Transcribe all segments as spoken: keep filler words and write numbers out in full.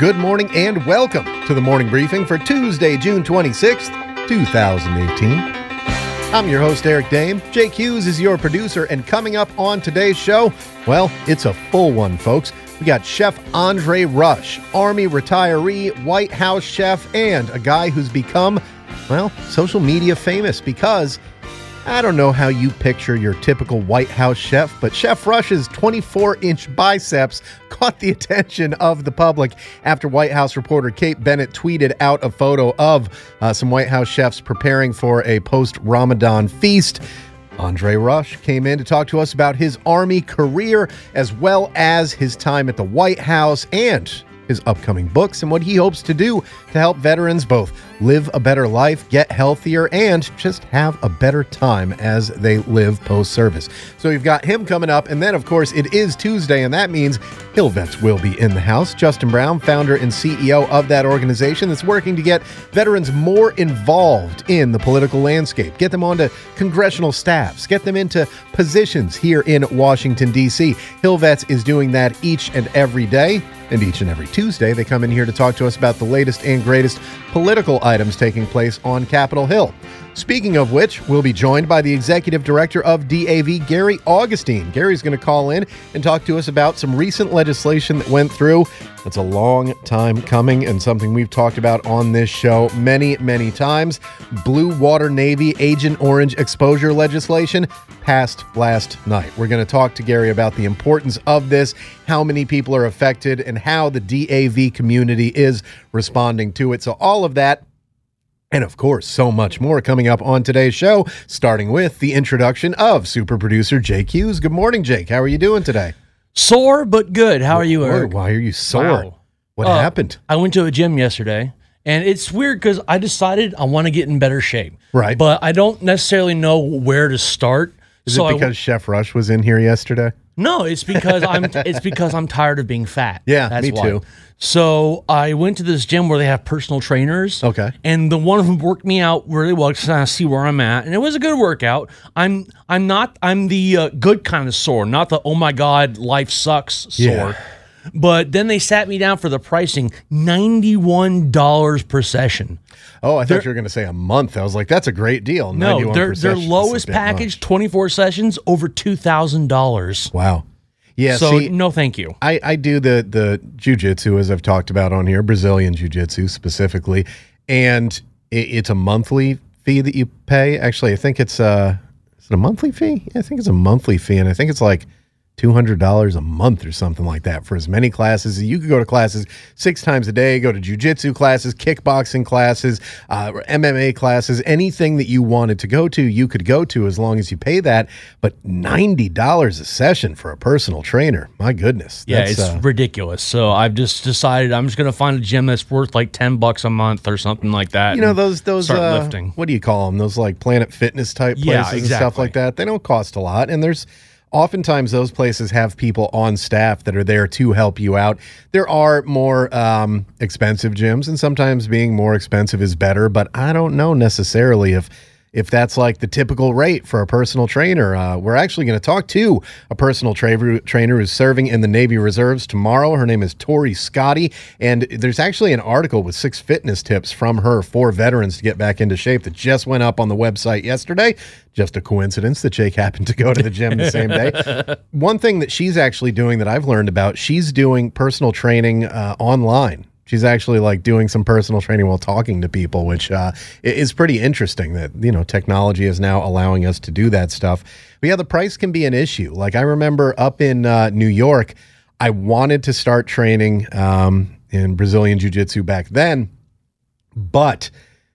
Good morning and welcome to the morning briefing for Tuesday, June twenty-sixth, twenty eighteen. I'm your host, Eric Dame. Jake Hughes is your producer, and coming up on today's show, well, it's a full one, folks. We got Chef Andre Rush, Army retiree, White House chef, and a guy who's become, well, social media famous because I don't know how you picture your typical White House chef, but Chef Rush's twenty-four inch biceps caught the attention of the public after White House reporter Kate Bennett tweeted out a photo of uh, some White House chefs preparing for a post-Ramadan feast. Andre Rush came in to talk to us about his Army career, as well as his time at the White House and his upcoming books and what he hopes to do to help veterans both live a better life, get healthier, and just have a better time as they live post-service. So you've got him coming up, and then, of course, it is Tuesday, and that means Hill Vets will be in the house. Justin Brown, founder and C E O of that organization that's working to get veterans more involved in the political landscape, get them onto congressional staffs, get them into positions here in Washington, D C. Hill Vets is doing that each and every day. And each and every Tuesday, they come in here to talk to us about the latest and greatest political items taking place on Capitol Hill. Speaking of which, we'll be joined by the executive director of D A V, Gary Augustine. Gary's going to call in and talk to us about some recent legislation that went through. That's a long time coming and something we've talked about on this show many, many times. Blue Water Navy Agent Orange exposure legislation passed last night. We're going to talk to Gary about the importance of this, how many people are affected, and how the D A V community is responding to it. So all of that, and of course, so much more coming up on today's show, starting with the introduction of super producer Jake Hughes. Good morning, Jake. How are you doing today? Sore, but good. How are you, Eric? Why are you sore? Wow. What uh, happened? I went to a gym yesterday, and it's weird because I decided I want to get in better shape. Right. But I don't necessarily know where to start. Is so it because I w- Chef Rush was in here yesterday? No, it's because I'm it's because I'm tired of being fat. Yeah, that's me why. Too. So I went to this gym where they have personal trainers. Okay. And the one of them worked me out really well because I see where I'm at. And it was a good workout. I'm I'm not I'm the uh, good kind of sore, not the oh my god, life sucks sore. Yeah. But then they sat me down for the pricing, ninety-one dollars per session. Oh, I thought they're, you were going to say a month. I was like, that's a great deal. No, their their lowest package, much. twenty-four sessions, over two thousand dollars. Wow. Yeah. So see, no, thank you. I, I do the, the jiu-jitsu, as I've talked about on here, Brazilian jiu-jitsu specifically, and it, it's a monthly fee that you pay. Actually, I think it's a, is it a monthly fee? Yeah, I think it's a monthly fee, and I think it's like two hundred dollars a month or something like that for as many classes. You could go to classes six times a day, go to jiu-jitsu classes, kickboxing classes, uh, M M A classes, anything that you wanted to go to, you could go to as long as you pay that. But ninety dollars a session for a personal trainer. My goodness. Yeah, it's uh, ridiculous. So I've just decided I'm just going to find a gym that's worth like ten bucks a month or something like that. You know, those, those, start uh, lifting. What do you call them? Those like Planet Fitness type places, yeah, exactly, and stuff like that. They don't cost a lot. And there's, oftentimes, those places have people on staff that are there to help you out. There are more um, expensive gyms, and sometimes being more expensive is better, but I don't know necessarily if if that's like the typical rate for a personal trainer. Uh, we're actually going to talk to a personal tra- trainer who's serving in the Navy Reserves tomorrow. Her name is Tori Scotty, and there's actually an article with six fitness tips from her for veterans to get back into shape that just went up on the website yesterday. Just a coincidence that Jake happened to go to the gym the same day. One thing that she's actually doing that I've learned about, she's doing personal training uh, online. She's actually like doing some personal training while talking to people, which uh, is pretty interesting that, you know, technology is now allowing us to do that stuff. But yeah, the price can be an issue. Like I remember up in uh, New York, I wanted to start training um, in Brazilian jiu-jitsu back then, but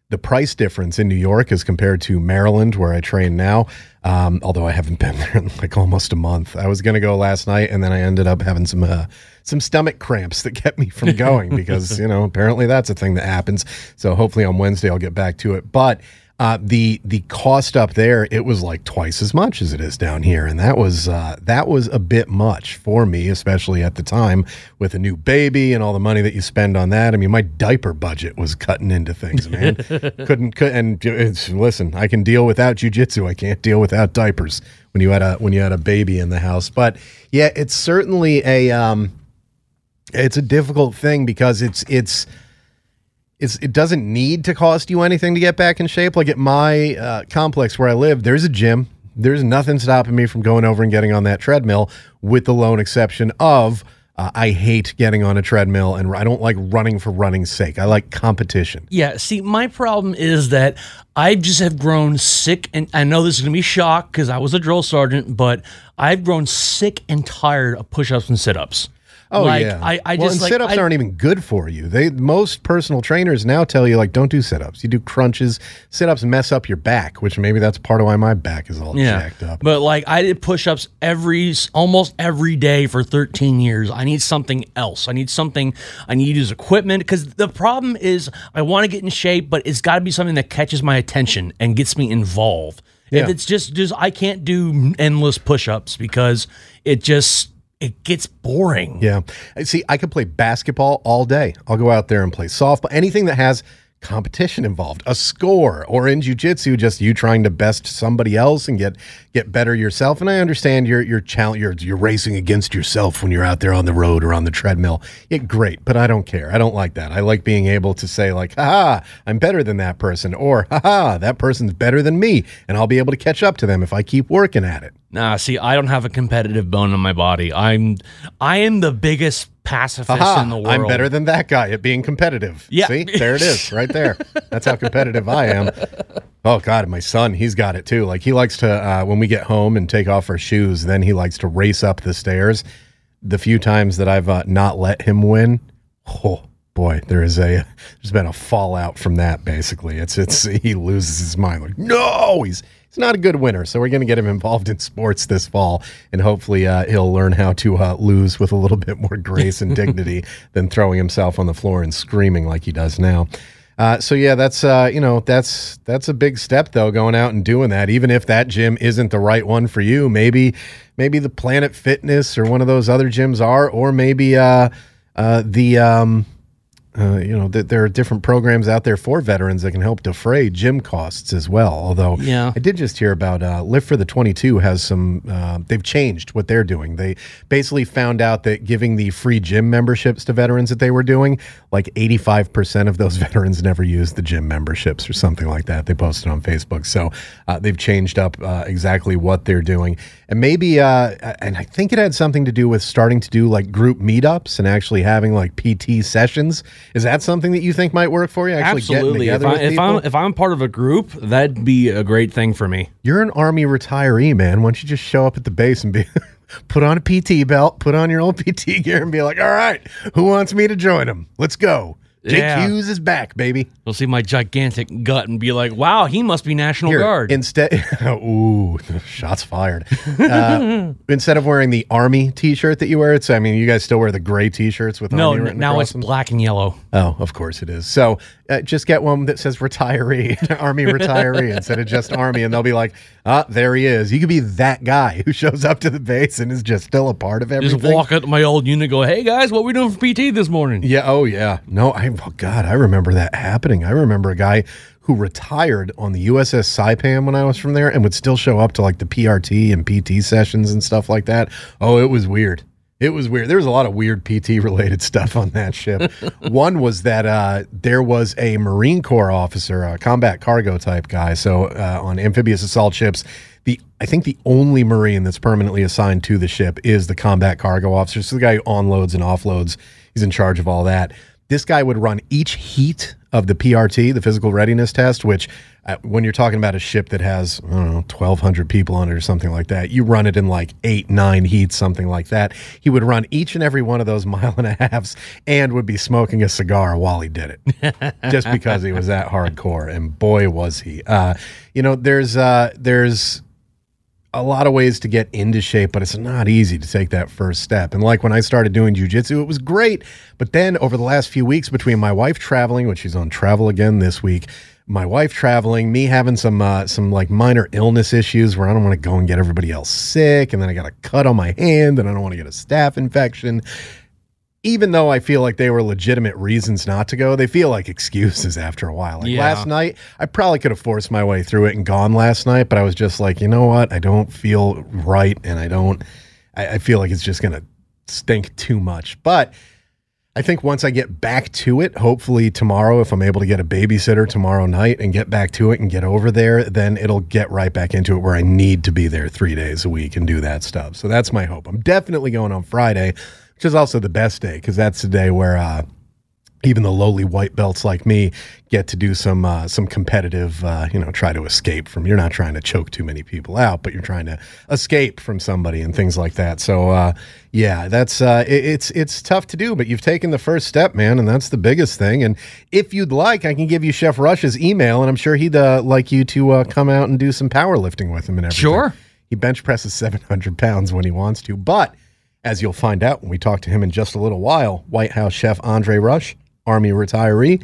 the price difference in New York as compared to Maryland, where I train now, um, although I haven't been there in like almost a month. I was going to go last night, and then I ended up having some uh, some stomach cramps that kept me from going because, you know, apparently that's a thing that happens. So hopefully on Wednesday I'll get back to it. But uh, the the cost up there, it was like twice as much as it is down here, and that was uh, that was a bit much for me, especially at the time with a new baby and all the money that you spend on that. I mean, my diaper budget was cutting into things, man. Couldn't could, and it's, listen, I can deal without jiu-jitsu. I can't deal without diapers when you had a when you had a baby in the house. But yeah, it's certainly a um, it's a difficult thing because it's it's. It's, it doesn't need to cost you anything to get back in shape. Like at my uh, complex where I live, there's a gym. There's nothing stopping me from going over and getting on that treadmill, with the lone exception of uh, I hate getting on a treadmill, and I don't like running for running's sake. I like competition. Yeah, see, my problem is that I just have grown sick, and I know this is going to be shock because I was a drill sergeant, but I've grown sick and tired of push-ups and sit-ups. Oh, like, yeah. I, I well, just, and like, sit-ups aren't even good for you. They Most personal trainers now tell you, like, don't do sit-ups. You do crunches. Sit-ups mess up your back, which maybe that's part of why my back is all yeah. jacked up. But, like, I did push-ups every, almost every day for thirteen years. I need something else. I need something. I need to use equipment. Because the problem is I want to get in shape, but it's got to be something that catches my attention and gets me involved. Yeah. If it's just, just I can't do endless push-ups because it just... it gets boring. Yeah. See, I could play basketball all day. I'll go out there and play softball. Anything that has competition involved, a score, or in jiu-jitsu, just you trying to best somebody else and get get better yourself. And I understand you're you're, you're you're racing against yourself when you're out there on the road or on the treadmill. Yeah, great, but I don't care. I don't like that. I like being able to say, like, haha, I'm better than that person, or haha, that person's better than me, and I'll be able to catch up to them if I keep working at it. Nah, see, I don't have a competitive bone in my body. I'm I am the biggest pacifist Aha, in the world. I'm better than that guy at being competitive. Yeah. See, there it is, right there. That's how competitive I am. Oh, God, my son, he's got it too. Like, he likes to, uh, when we get home and take off our shoes, then he likes to race up the stairs. The few times that I've uh, not let him win, oh, boy, there is a, there's been a fallout from that, basically. It's, it's, he loses his mind. Like, no, he's, he's not a good winner. So we're going to get him involved in sports this fall, and hopefully uh, he'll learn how to uh, lose with a little bit more grace and dignity than throwing himself on the floor and screaming like he does now. Uh, so yeah, that's uh, you know that's that's a big step though, going out and doing that. Even if that gym isn't the right one for you, maybe maybe the Planet Fitness or one of those other gyms are, or maybe uh, uh, the um, uh, you know that there are different programs out there for veterans that can help defray gym costs as well. Although yeah. I did just hear about uh, Lift for the twenty-two has some. Uh, they've changed what they're doing. They basically found out that giving the free gym memberships to veterans that they were doing, like eighty-five percent of those veterans never used the gym memberships or something like that. They posted on Facebook. So uh, they've changed up uh, exactly what they're doing. And maybe, uh, and I think it had something to do with starting to do like group meetups and actually having like P T sessions. Is that something that you think might work for you? Actually Absolutely. Getting together if, I, with if, I'm, if I'm part of a group, that'd be a great thing for me. You're an Army retiree, man. Why don't you just show up at the base and be... put on a P T belt, put on your old P T gear, and be like, all right, who wants me to join him? Let's go. Jake yeah. Hughes is back, baby. We'll see my gigantic gut and be like, wow, he must be National Here, Guard. Instead, ooh, shots fired. Uh, instead of wearing the Army t-shirt that you wear, it's, I mean, you guys still wear the gray t-shirts with no, Army written No, now it's them? Black and yellow. Oh, of course it is. So uh, just get one that says retiree, Army retiree, instead of just Army, and they'll be like, ah, there he is. You could be that guy who shows up to the base and is just still a part of everything. Just walk up to my old unit and go, hey, guys, what are we doing for P T this morning? Yeah, oh, yeah. No, I Oh, God, I remember that happening. I remember a guy who retired on the U S S Saipan when I was from there and would still show up to, like, the P R T and P T sessions and stuff like that. Oh, it was weird. It was weird. There was a lot of weird P T-related stuff on that ship. One was that uh, there was a Marine Corps officer, a combat cargo type guy, so uh, on amphibious assault ships, the I think the only Marine that's permanently assigned to the ship is the combat cargo officer. So the guy who onloads and offloads, he's in charge of all that. This guy would run each heat of the P R T, the physical readiness test, which uh, when you're talking about a ship that has, I don't know, twelve hundred people on it or something like that, you run it in like eight, nine heats, something like that. He would run each and every one of those mile and a halves and would be smoking a cigar while he did it just because he was that hardcore. And boy, was he. Uh, you know, there's uh, there's a lot of ways to get into shape, but it's not easy to take that first step. And like when I started doing jiu-jitsu, it was great. But then over the last few weeks, between my wife traveling, which she's on travel again this week, my wife traveling, me having some uh, some like minor illness issues where I don't want to go and get everybody else sick, and then I got a cut on my hand, and I don't want to get a staph infection. Even though I feel like they were legitimate reasons not to go, they feel like excuses after a while. Like yeah. Last night, I probably could have forced my way through it and gone last night, but I was just like, you know what? I don't feel right, and I don't, I, I feel like it's just going to stink too much. But I think once I get back to it, hopefully tomorrow, if I'm able to get a babysitter tomorrow night and get back to it and get over there, then it'll get right back into it where I need to be there three days a week and do that stuff. So that's my hope. I'm definitely going on Friday, which is also the best day because that's the day where uh, even the lowly white belts like me get to do some uh, some competitive, uh, you know, try to escape from. You're not trying to choke too many people out, but you're trying to escape from somebody and things like that. So, uh, yeah, that's uh, it, it's it's tough to do, but you've taken the first step, man, and that's the biggest thing. And if you'd like, I can give you Chef Rush's email, and I'm sure he'd uh, like you to uh, come out and do some powerlifting with him and everything. Sure. He bench presses seven hundred pounds when he wants to, but as you'll find out when we talk to him in just a little while, White House chef Andre Rush, Army retiree,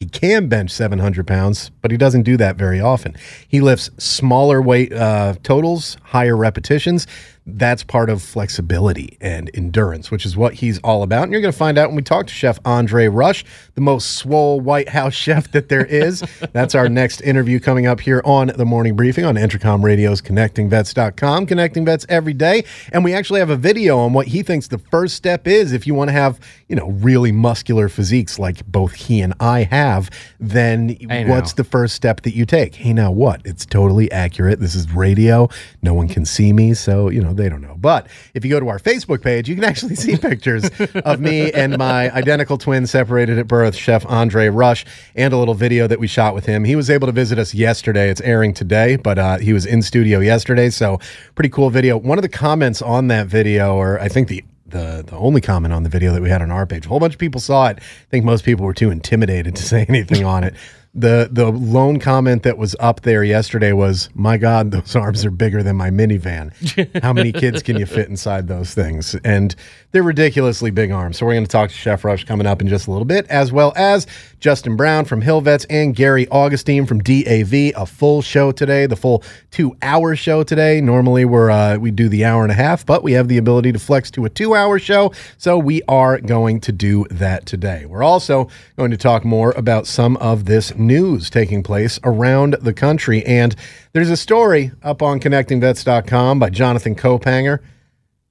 he can bench seven hundred pounds, but he doesn't do that very often. He lifts smaller weight uh, totals, higher repetitions. That's part of flexibility and endurance, which is what he's all about. And you're going to find out when we talk to Chef Andre Rush, the most swole White House chef that there is. That's our next interview coming up here on The Morning Briefing on Entercom Radio's Connecting Vets dot com. Connecting Vets every day. And we actually have a video on what he thinks the first step is. If you want to have, you know, really muscular physiques like both he and I have, then what's the first step that you take? Hey, now what? It's totally accurate. This is radio. No one can see me. So, you know, they don't know. But if you go to our Facebook page, you can actually see pictures of me and my identical twin separated at birth, Chef Andre Rush, and a little video that we shot with him. He was able to visit us yesterday. It's airing today, but uh, he was in studio yesterday, so pretty cool video. One of the comments on that video, or I think the The, the only comment on the video that we had on our page, a whole bunch of people saw it. I think most people were too intimidated to say anything on it. The the lone comment that was up there yesterday was, my God, those arms are bigger than my minivan. How many kids can you fit inside those things? And they're ridiculously big arms. So we're going to talk to Chef Rush coming up in just a little bit, as well as Justin Brown from Hill Vets and Gary Augustine from D A V. A full show today, the full two-hour show today. Normally we're uh, we do the hour and a half, but we have the ability to flex to a two-hour Hour show, so we are going to do that today. We're also going to talk more about some of this news taking place around the country, and there's a story up on Connecting Vets dot com by Jonathan Kopanger.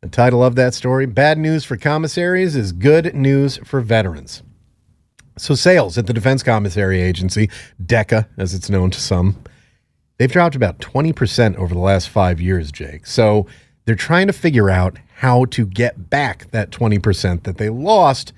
The title of that story, Bad News for Commissaries is Good News for Veterans. So sales at the Defense Commissary Agency, DECA as it's known to some, they've dropped about twenty percent over the last five years, Jake. So they're trying to figure out how to get back that twenty percent that they lost.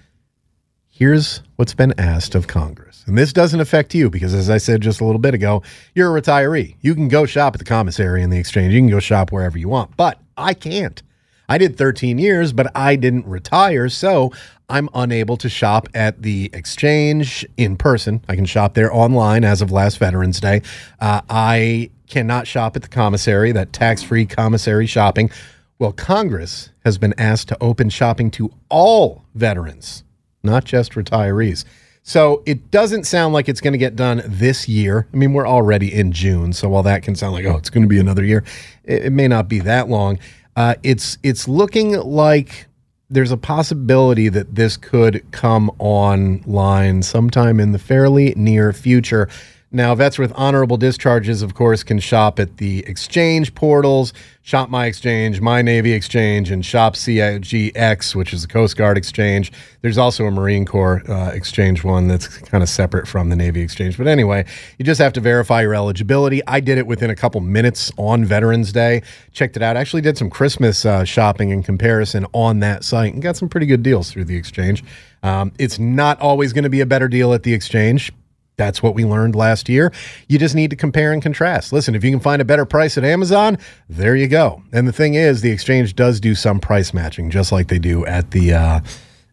Here's what's been asked of Congress. And this doesn't affect you because, as I said just a little bit ago, you're a retiree. You can go shop at the commissary and the exchange. You can go shop wherever you want. But I can't. I did thirteen years, but I didn't retire, so I'm unable to shop at the exchange in person. I can shop there online as of last Veterans Day. Uh, I cannot shop at the commissary, that tax-free commissary shopping. Well, Congress has been asked to open shopping to all veterans, not just retirees. So it doesn't sound like it's going to get done this year. I mean, we're already in June, so while that can sound like, oh, it's going to be another year, it, it may not be that long. Uh, it's it's looking like there's a possibility that this could come online sometime in the fairly near future. Now, vets with honorable discharges, of course, can shop at the exchange portals, Shop My Exchange, My Navy Exchange, and Shop C I G X, which is the Coast Guard Exchange. There's also a Marine Corps uh, Exchange one that's kind of separate from the Navy Exchange. But anyway, you just have to verify your eligibility. I did it within a couple minutes on Veterans Day. Checked it out. Actually did some Christmas uh, shopping in comparison on that site and got some pretty good deals through the exchange. Um, it's not always going to be a better deal at the exchange. That's what we learned last year. You just need to compare and contrast. Listen, if you can find a better price at Amazon, there you go. And the thing is, the exchange does do some price matching, just like they do at the uh,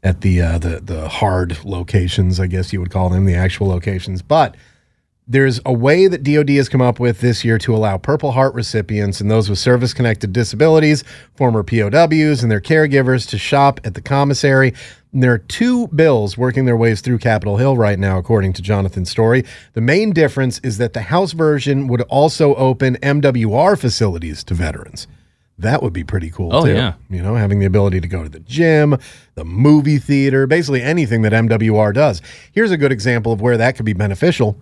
at the, uh, the the hard locations, I guess you would call them, the actual locations. But there's a way that D O D has come up with this year to allow Purple Heart recipients and those with service-connected disabilities, former P O Ws, and their caregivers to shop at the commissary. There are two bills working their ways through Capitol Hill right now, according to Jonathan's story. The main difference is that the House version would also open M W R facilities to veterans. That would be pretty cool, oh, too. Yeah. You know, having the ability to go to the gym, the movie theater, basically anything that M W R does. Here's a good example of where that could be beneficial.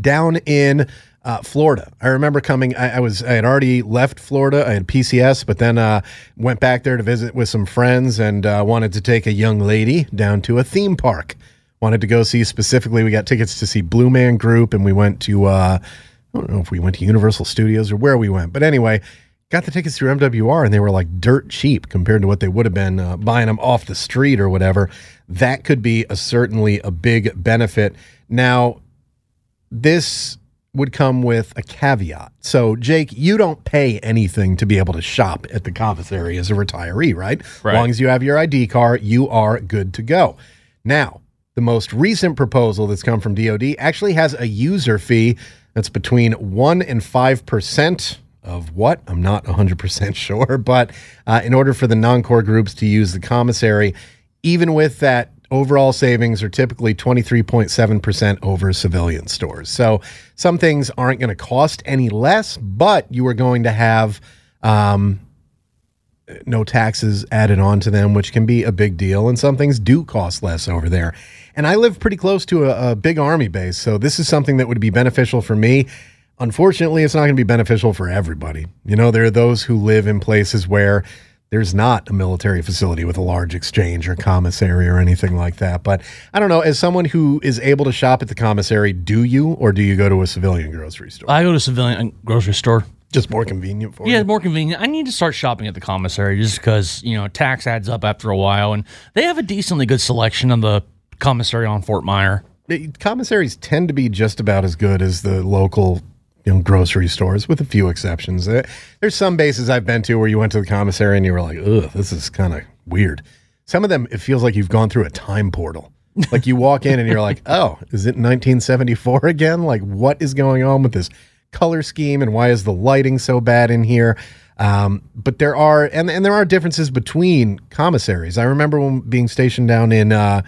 Down in Uh, Florida. I remember coming, I, I was, I had already left Florida. I had P C S, but then uh, went back there to visit with some friends and uh, wanted to take a young lady down to a theme park. Wanted to go see specifically, we got tickets to see Blue Man Group, and we went to, uh, I don't know if we went to Universal Studios or where we went, but anyway, got the tickets through M W R and they were like dirt cheap compared to what they would have been uh, buying them off the street or whatever. That could be a certainly a big benefit. Now, this would come with a caveat. So, Jake, you don't pay anything to be able to shop at the commissary as a retiree, right? Right. As long as you have your I D card, you are good to go. Now, the most recent proposal that's come from D O D actually has a user fee that's between one and five percent of what? I'm not one hundred percent sure, but uh, in order for the non-core groups to use the commissary, even with that, overall savings are typically twenty-three point seven percent over civilian stores. So some things aren't going to cost any less, but you are going to have um, no taxes added on to them, which can be a big deal. And some things do cost less over there. And I live pretty close to a, a big Army base, so this is something that would be beneficial for me. Unfortunately, it's not going to be beneficial for everybody. You know, there are those who live in places where there's not a military facility with a large exchange or commissary or anything like that. But I don't know, as someone who is able to shop at the commissary, do you or do you go to a civilian grocery store? I go to a civilian grocery store. Just more convenient for you? Yeah, more convenient. I need to start shopping at the commissary just because, you know, tax adds up after a while. And they have a decently good selection on the commissary on Fort Myer. It, commissaries tend to be just about as good as the local, you know, grocery stores, with a few exceptions. There's some bases I've been to where you went to the commissary and you were like, ugh, this is kind of weird. Some of them, it feels like you've gone through a time portal. Like you walk in and you're like, oh, is it nineteen seventy-four again? Like, what is going on with this color scheme and why is the lighting so bad in here? Um, but there are, and, and there are differences between commissaries. I remember when being stationed down in, uh,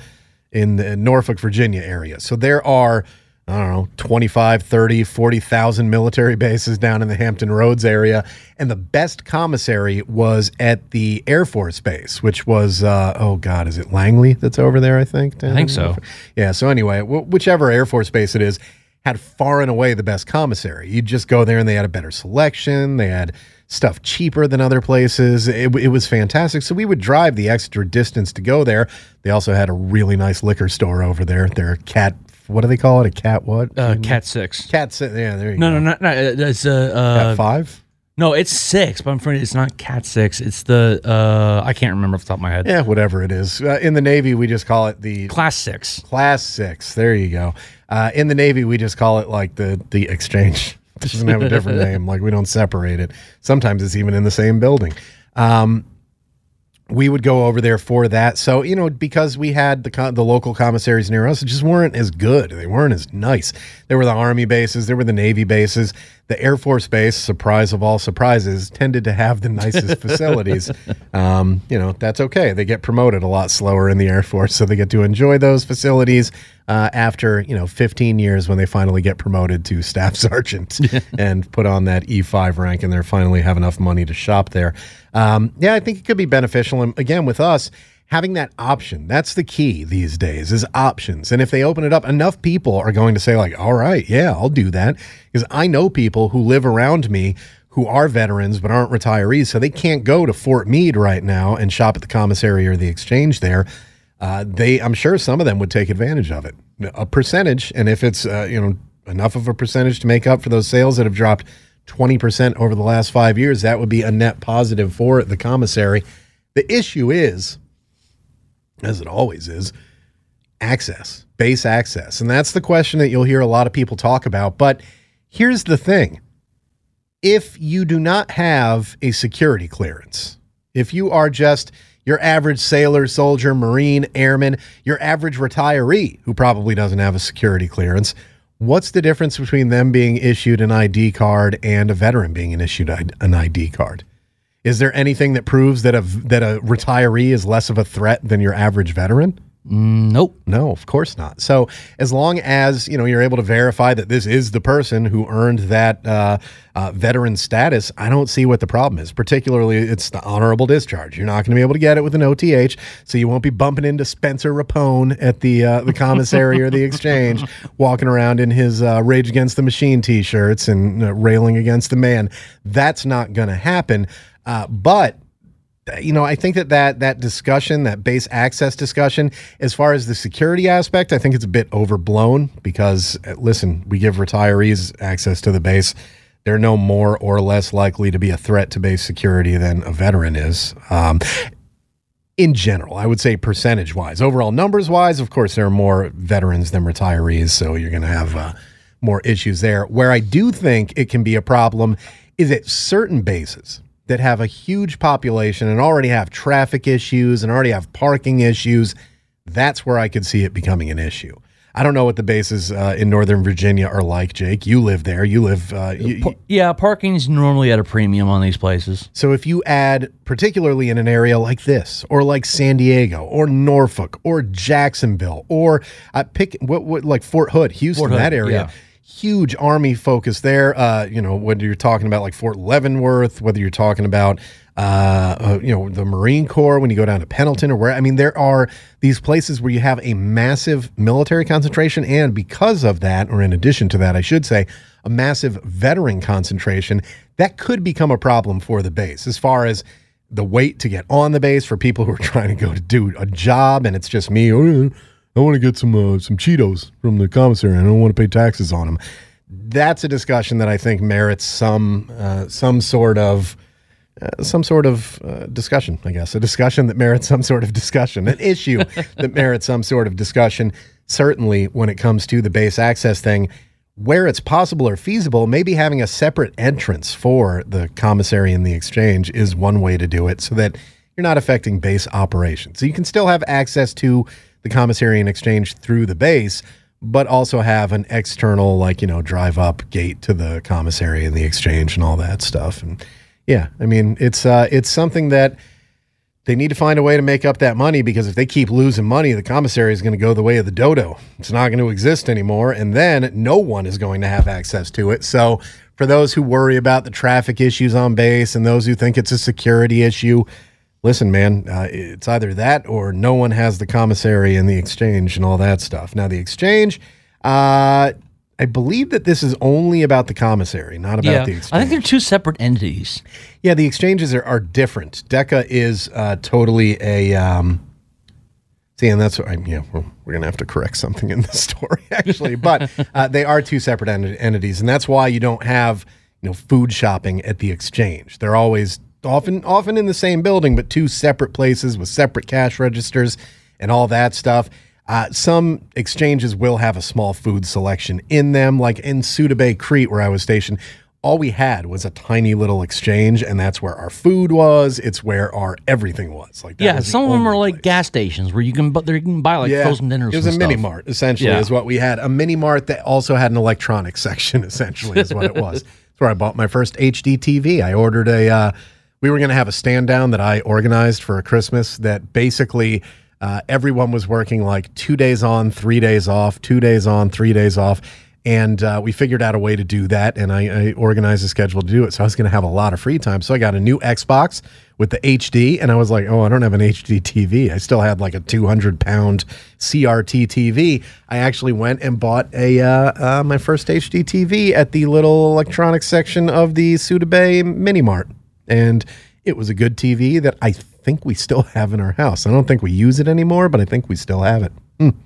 in the Norfolk, Virginia area. So there are, I don't know, twenty-five, thirty, forty thousand military bases down in the Hampton Roads area. And the best commissary was at the Air Force Base, which was, uh, oh God, is it Langley that's over there, I think? I think so. Yeah, so anyway, w- whichever Air Force Base it is, had far and away the best commissary. You'd just go there and they had a better selection. They had stuff cheaper than other places. It, it was fantastic. So we would drive the extra distance to go there. They also had a really nice liquor store over there. Their cat... What do they call it? A cat what? Uh, cat six. Cat six. Yeah, there you no, go. No, no, no. It's a... Uh, cat five? No, it's six, but I'm afraid it's not cat six. It's the... Uh, I can't remember off the top of my head. Yeah, whatever it is. Uh, in the Navy, we just call it the... Class six. Class six. There you go. Uh, in the Navy, we just call it like the, the exchange. It doesn't have a different name. Like, we don't separate it. Sometimes it's even in the same building. Um We would go over there for that. So, you know, because we had the the local commissaries near us, it just weren't as good. They weren't as nice. There were the Army bases. There were the Navy bases. The Air Force Base, surprise of all surprises, tended to have the nicest facilities. Um, you know, that's okay. They get promoted a lot slower in the Air Force, so they get to enjoy those facilities uh, after, you know, fifteen years when they finally get promoted to Staff Sergeant and put on that E five rank and they finally have enough money to shop there. Um, yeah, I think it could be beneficial. And again, with us, having that option. That's the key these days, is options. And if they open it up, enough people are going to say, like, all right, yeah, I'll do that. Because I know people who live around me who are veterans but aren't retirees, so they can't go to Fort Meade right now and shop at the commissary or the exchange there. Uh, they, I'm sure some of them would take advantage of it. A percentage, and if it's uh, you know, enough of a percentage to make up for those sales that have dropped twenty percent over the last five years, that would be a net positive for the commissary. The issue is, as it always is, access, base access. And that's the question that you'll hear a lot of people talk about. But here's the thing. If you do not have a security clearance, if you are just your average sailor, soldier, Marine, airman, your average retiree who probably doesn't have a security clearance, what's the difference between them being issued an I D card and a veteran being issued an I D card? Is there anything that proves that a, that a retiree is less of a threat than your average veteran? Nope. No, of course not. So as long as, you know, you're able to verify that this is the person who earned that uh, uh, veteran status, I don't see what the problem is. Particularly, it's the honorable discharge. You're not going to be able to get it with an O T H, so you won't be bumping into Spencer Rapone at the uh, the commissary or the exchange, walking around in his uh, Rage Against the Machine t-shirts and uh, railing against the man. That's not going to happen. Uh, but you know, I think that, that that discussion, that base access discussion, as far as the security aspect, I think it's a bit overblown because, listen, we give retirees access to the base. They're no more or less likely to be a threat to base security than a veteran is. Um, in general, I would say percentage-wise. Overall numbers-wise, of course, there are more veterans than retirees, so you're going to have uh, more issues there. Where I do think it can be a problem is at certain bases that have a huge population and already have traffic issues and already have parking issues. That's where I could see it becoming an issue. I don't know what the bases uh, in Northern Virginia are like, Jake. You live there. You live... Uh, you, pa- yeah, parking's normally at a premium on these places. So if you add, particularly in an area like this, or like San Diego, or Norfolk, or Jacksonville, or I pick what, what like Fort Hood, Houston, Fort Hood, that area... Yeah. Huge Army focus there, uh, you know, whether you're talking about like Fort Leavenworth, whether you're talking about, uh, uh, you know, the Marine Corps, when you go down to Pendleton or where, I mean, there are these places where you have a massive military concentration and because of that, or in addition to that, I should say, a massive veteran concentration that could become a problem for the base as far as the wait to get on the base for people who are trying to go to do a job and it's just me, I want to get some uh, some Cheetos from the commissary. I don't want to pay taxes on them. That's a discussion that I think merits some uh, some sort of uh, some sort of uh, discussion. I guess a discussion that merits some sort of discussion, an issue that merits some sort of discussion. Certainly, when it comes to the base access thing, where it's possible or feasible, maybe having a separate entrance for the commissary and the exchange is one way to do it, so that you're not affecting base operations. So you can still have access to the commissary and exchange through the base, but also have an external, like, you know, drive up gate to the commissary and the exchange and all that stuff. And yeah, I mean, it's uh, it's something that they need to find a way to make up that money, because if they keep losing money, the commissary is going to go the way of the dodo. It's not going to exist anymore. And then no one is going to have access to it. So for those who worry about the traffic issues on base and those who think it's a security issue, listen, man, uh, it's either that or no one has the commissary and the exchange and all that stuff. Now, the exchange, uh, I believe that this is only about the commissary, not about yeah, the exchange. I think they're two separate entities. Yeah, the exchanges are, are different. DECA is uh, totally a... Um, see, and that's what I'm, yeah, we're, we're going to have to correct something in this story, actually. But uh, they are two separate ent- entities, and that's why you don't have, you know, food shopping at the exchange. They're always... Often often in the same building, but two separate places with separate cash registers and all that stuff. Uh, some exchanges will have a small food selection in them, like in Suda Bay, Crete, where I was stationed. All we had was a tiny little exchange, and that's where our food was. It's where our everything was. Like that yeah, was some of them are place. Like gas stations where you can, but you can buy like yeah, frozen dinners. It was and a stuff. Mini mart, essentially, yeah. is what we had. A mini mart that also had an electronics section, essentially, is what it was. That's where I bought my first H D T V. I ordered a... Uh, We were going to have a stand down that I organized for a Christmas that basically uh, everyone was working like two days on, three days off, two days on, three days off. And uh, we figured out a way to do that, and I, I organized a schedule to do it. So I was going to have a lot of free time. So I got a new Xbox with the H D, and I was like, oh, I don't have an H D T V. I still had like a two hundred pound C R T T V. I actually went and bought a uh, uh, my first H D T V at the little electronics section of the Suda Bay Mini Mart. And it was a good T V that I think we still have in our house. I don't think we use it anymore, but I think we still have it. Mm.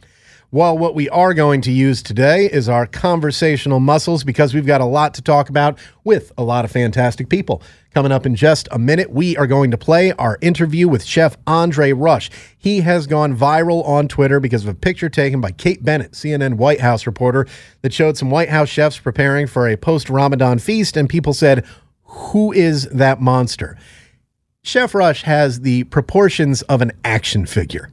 Well, what we are going to use today is our conversational muscles, because we've got a lot to talk about with a lot of fantastic people. Coming up in just a minute, we are going to play our interview with Chef Andre Rush. He has gone viral on Twitter because of a picture taken by Kate Bennett, C N N White House reporter, that showed some White House chefs preparing for a post-Ramadan feast, and people said, "Who is that monster?" Chef Rush has the proportions of an action figure.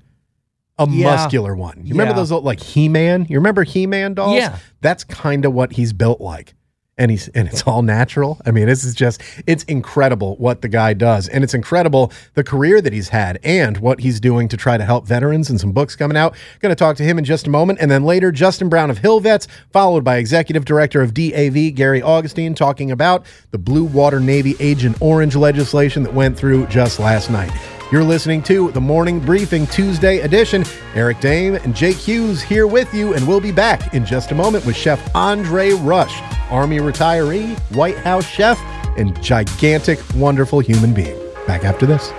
A yeah. muscular one. You remember yeah. those old, like He-Man? You remember He-Man dolls? Yeah. That's kind of what he's built like. And he's and it's all natural. I mean, this is just, it's incredible what the guy does. And it's incredible the career that he's had and what he's doing to try to help veterans, and some books coming out. Going to talk to him in just a moment. And then later, Justin Brown of Hill Vets, followed by Executive Director of D A V, Gary Augustine, talking about the Blue Water Navy Agent Orange legislation that went through just last night. You're listening to The Morning Briefing Tuesday edition. Eric Dame and Jake Hughes here with you, and we'll be back in just a moment with Chef Andre Rush, Army retiree, White House chef, and gigantic, wonderful human being. Back after this.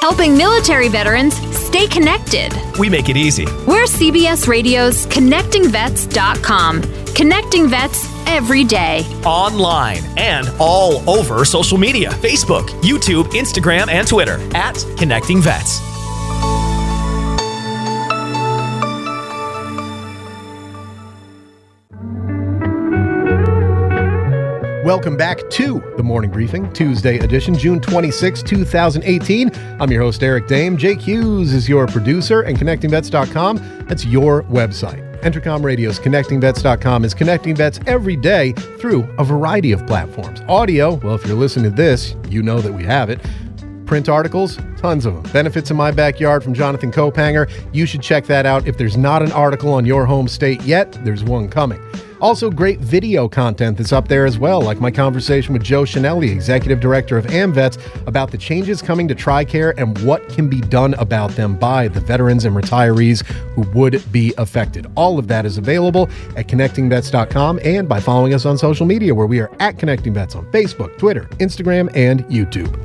Helping military veterans stay connected. We make it easy. We're C B S Radio's Connecting Vets dot com. Connecting Vets every day. Online and all over social media. Facebook, YouTube, Instagram, and Twitter at Connecting Vets. Welcome back to The Morning Briefing, Tuesday edition, June twenty-sixth, two thousand eighteen. I'm your host, Eric Dame. Jake Hughes is your producer, and Connecting Vets dot com, that's your website. Entercom Radio's Connecting Vets dot com is Connecting Vets every day through a variety of platforms. Audio, well, if you're listening to this, you know that we have it. Print articles, tons of them. Benefits in My Backyard from Jonathan Kopanger. You should check that out. If there's not an article on your home state yet, there's one coming. Also, great video content that's up there as well, like my conversation with Joe Chanelli, Executive Director of AmVets, about the changes coming to TRICARE and what can be done about them by the veterans and retirees who would be affected. All of that is available at Connecting Vets dot com and by following us on social media, where we are at ConnectingVets on Facebook, Twitter, Instagram, and YouTube.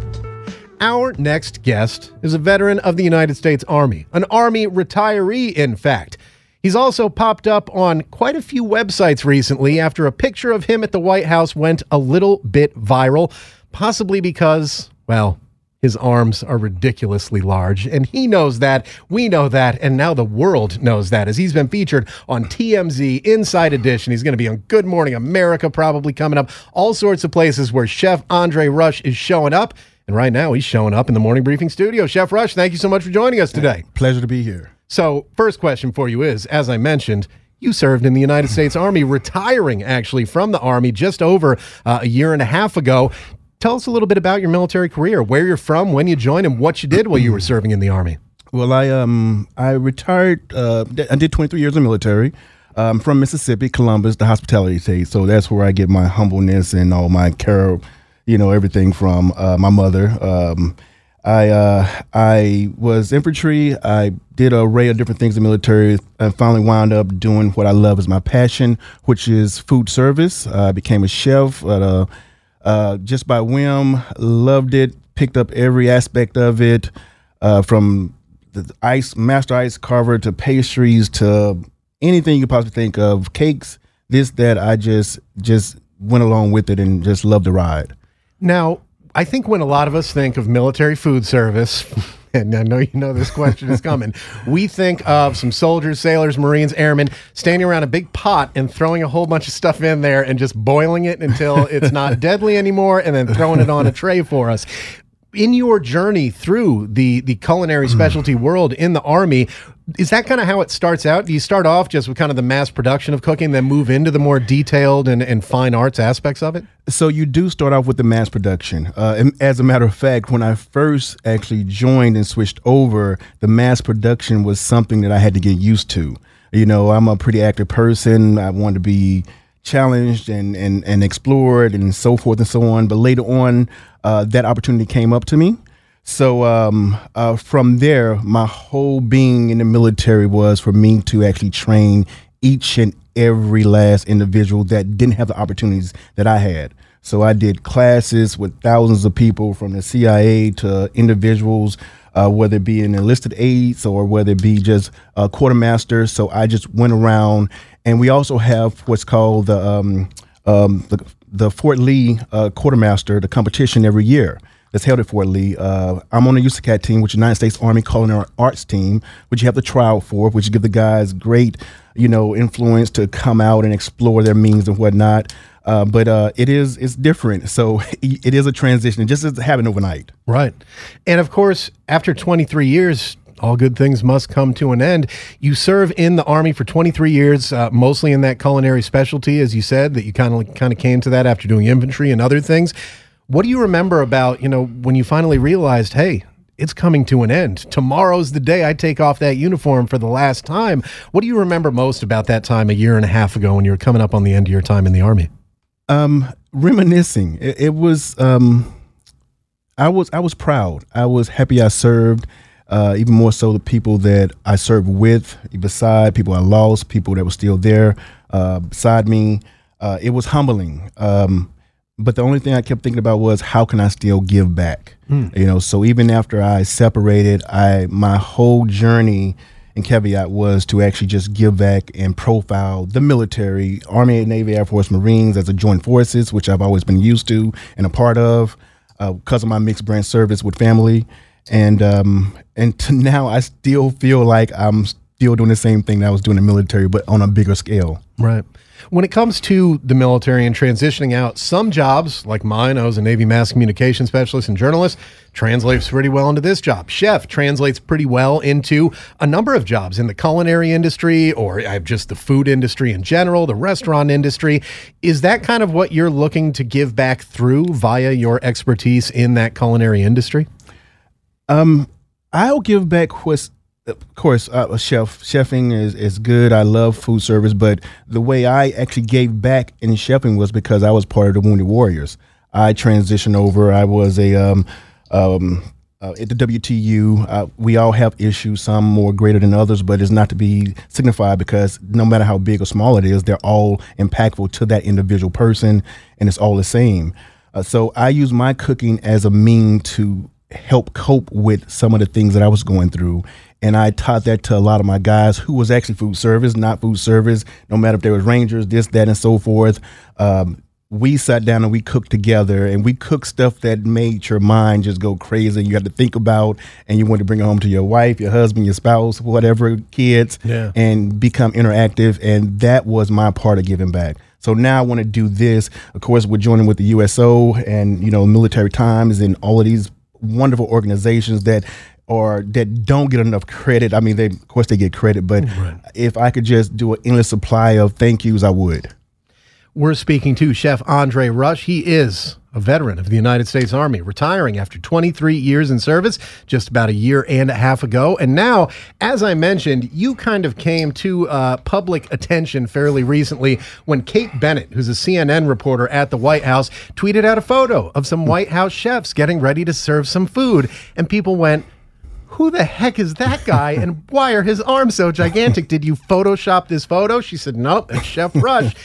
Our next guest is a veteran of the United States Army, an Army retiree, in fact. He's also popped up on quite a few websites recently after a picture of him at the White House went a little bit viral, possibly because, well, his arms are ridiculously large, and he knows that, we know that, and now the world knows that, as he's been featured on T M Z, Inside Edition. He's going to be on Good Morning America probably coming up, all sorts of places where Chef Andre Rush is showing up, and right now he's showing up in the Morning Briefing studio. Chef Rush, thank you so much for joining us today. Pleasure to be here. So, first question for you is, as I mentioned, you served in the United States Army, retiring actually from the Army just over uh, a year and a half ago. Tell us a little bit about your military career, where you're from, when you joined, and what you did while you were serving in the Army. Well, I um I retired, uh, I did twenty-three years in the military. I'm from Mississippi, Columbus, the hospitality state, so that's where I get my humbleness and all my care, you know, everything from uh, my mother. Um I uh, I was infantry. I did an array of different things in the military. I finally wound up doing what I love is my passion, which is food service. Uh, I became a chef at a, uh, just by whim. Loved it. Picked up every aspect of it, uh, from the ice master ice carver to pastries to anything you could possibly think of. Cakes, this, that. I just just went along with it and just loved the ride. Now, I think when a lot of us think of military food service, and I know you know this question is coming, we think of some soldiers, sailors, Marines, airmen standing around a big pot and throwing a whole bunch of stuff in there and just boiling it until it's not deadly anymore and then throwing it on a tray for us. In your journey through the, the culinary specialty world in the Army, is that kind of how it starts out? Do you start off just with kind of the mass production of cooking, then move into the more detailed and, and fine arts aspects of it? So you do start off with the mass production. Uh, and as a matter of fact, when I first actually joined and switched over, the mass production was something that I had to get used to. You know, I'm a pretty active person. I want to be challenged and, and, and explored and so forth and so on. But later on, uh, that opportunity came up to me. So um, uh, from there, my whole being in the military was for me to actually train each and every last individual that didn't have the opportunities that I had. So I did classes with thousands of people, from the C I A to individuals, uh, whether it be in enlisted aides or whether it be just uh, quartermasters. So I just went around, and we also have what's called the um, um, the, the Fort Lee uh, quartermaster, the competition every year. That's held at Fort Lee. Uh, I'm on the USACAT team, which is the United States Army Culinary Arts team, which you have to trial for, which give the guys great, you know, influence to come out and explore their means and whatnot. Uh, but uh, it is it's different. So it is a transition. It just doesn't happen overnight. Right. And of course, after twenty-three years, all good things must come to an end. You serve in the Army for twenty-three years, uh, mostly in that culinary specialty, as you said, that you kind of kind of came to that after doing infantry and other things. What do you remember about, you know, when you finally realized, hey, it's coming to an end? Tomorrow's the day I take off that uniform for the last time. What do you remember most about that time a year and a half ago when you were coming up on the end of your time in the Army? Um, reminiscing. It, it was, um, I was, I was proud. I was happy I served, uh, even more so the people that I served with, beside people I lost, people that were still there, uh, beside me. Uh, it was humbling. Um, But the only thing I kept thinking about was, how can I still give back? Mm. You know, so even after I separated, I my whole journey and caveat was to actually just give back and profile the military, Army, Navy, Air Force, Marines as a joint forces, which I've always been used to and a part of, uh, because of my mixed branch service with family. And um, and to now, I still feel like I'm still doing the same thing that I was doing in the military, but on a bigger scale. Right. When it comes to the military and transitioning out, some jobs, like mine, I was a Navy mass communication specialist and journalist, translates pretty well into this job. Chef translates pretty well into a number of jobs in the culinary industry, or just the food industry in general, the restaurant industry. Is that kind of what you're looking to give back through via your expertise in that culinary industry? Um, I'll give back what's... Of course, uh, chef chefing is, is good. I love food service, but the way I actually gave back in chefing was because I was part of the Wounded Warriors. I transitioned over. I was a um, um, uh, at the W T U. Uh, we all have issues, some more greater than others, but it's not to be signified, because no matter how big or small it is, they're all impactful to that individual person, and it's all the same. Uh, so I use my cooking as a mean to help cope with some of the things that I was going through. And I taught that to a lot of my guys who was actually food service, not food service, no matter if they were Rangers, this, that, and so forth. Um, we sat down and we cooked together, and we cooked stuff that made your mind just go crazy. And you had to think about, and you wanted to bring it home to your wife, your husband, your spouse, whatever, kids, yeah. And become interactive. And that was my part of giving back. So now I want to do this. Of course, we're joining with the U S O and, you know, Military Times and all of these wonderful organizations that or that don't get enough credit. I mean, they, of course they get credit, but right. If I could just do an endless supply of thank yous, I would. We're speaking to Chef Andre Rush. He is a veteran of the United States Army, retiring after twenty-three years in service, just about a year and a half ago. And now, as I mentioned, you kind of came to uh, public attention fairly recently when Kate Bennett, who's a C N N reporter at the White House, tweeted out a photo of some White House chefs getting ready to serve some food. And people went, who the heck is that guy, and why are his arms so gigantic? Did you Photoshop this photo? She said, nope, it's Chef Rush.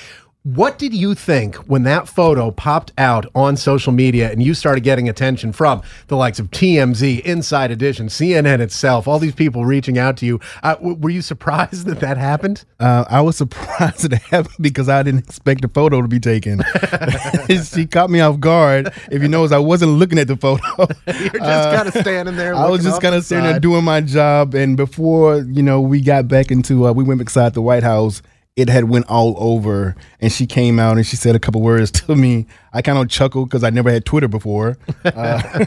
What did you think when that photo popped out on social media and you started getting attention from the likes of T M Z, Inside Edition, C N N itself, all these people reaching out to you? Uh, w were you surprised that that happened? Uh, I was surprised that it happened because I didn't expect the photo to be taken. She caught me off guard. If you notice, I wasn't looking at the photo. You're just uh, kind of standing there. I was just kind of standing there doing my job. And before, you know, we got back into, uh, we went beside the White House, it had went all over, and she came out and she said a couple words to me. I kind of chuckled because I never had Twitter before, uh,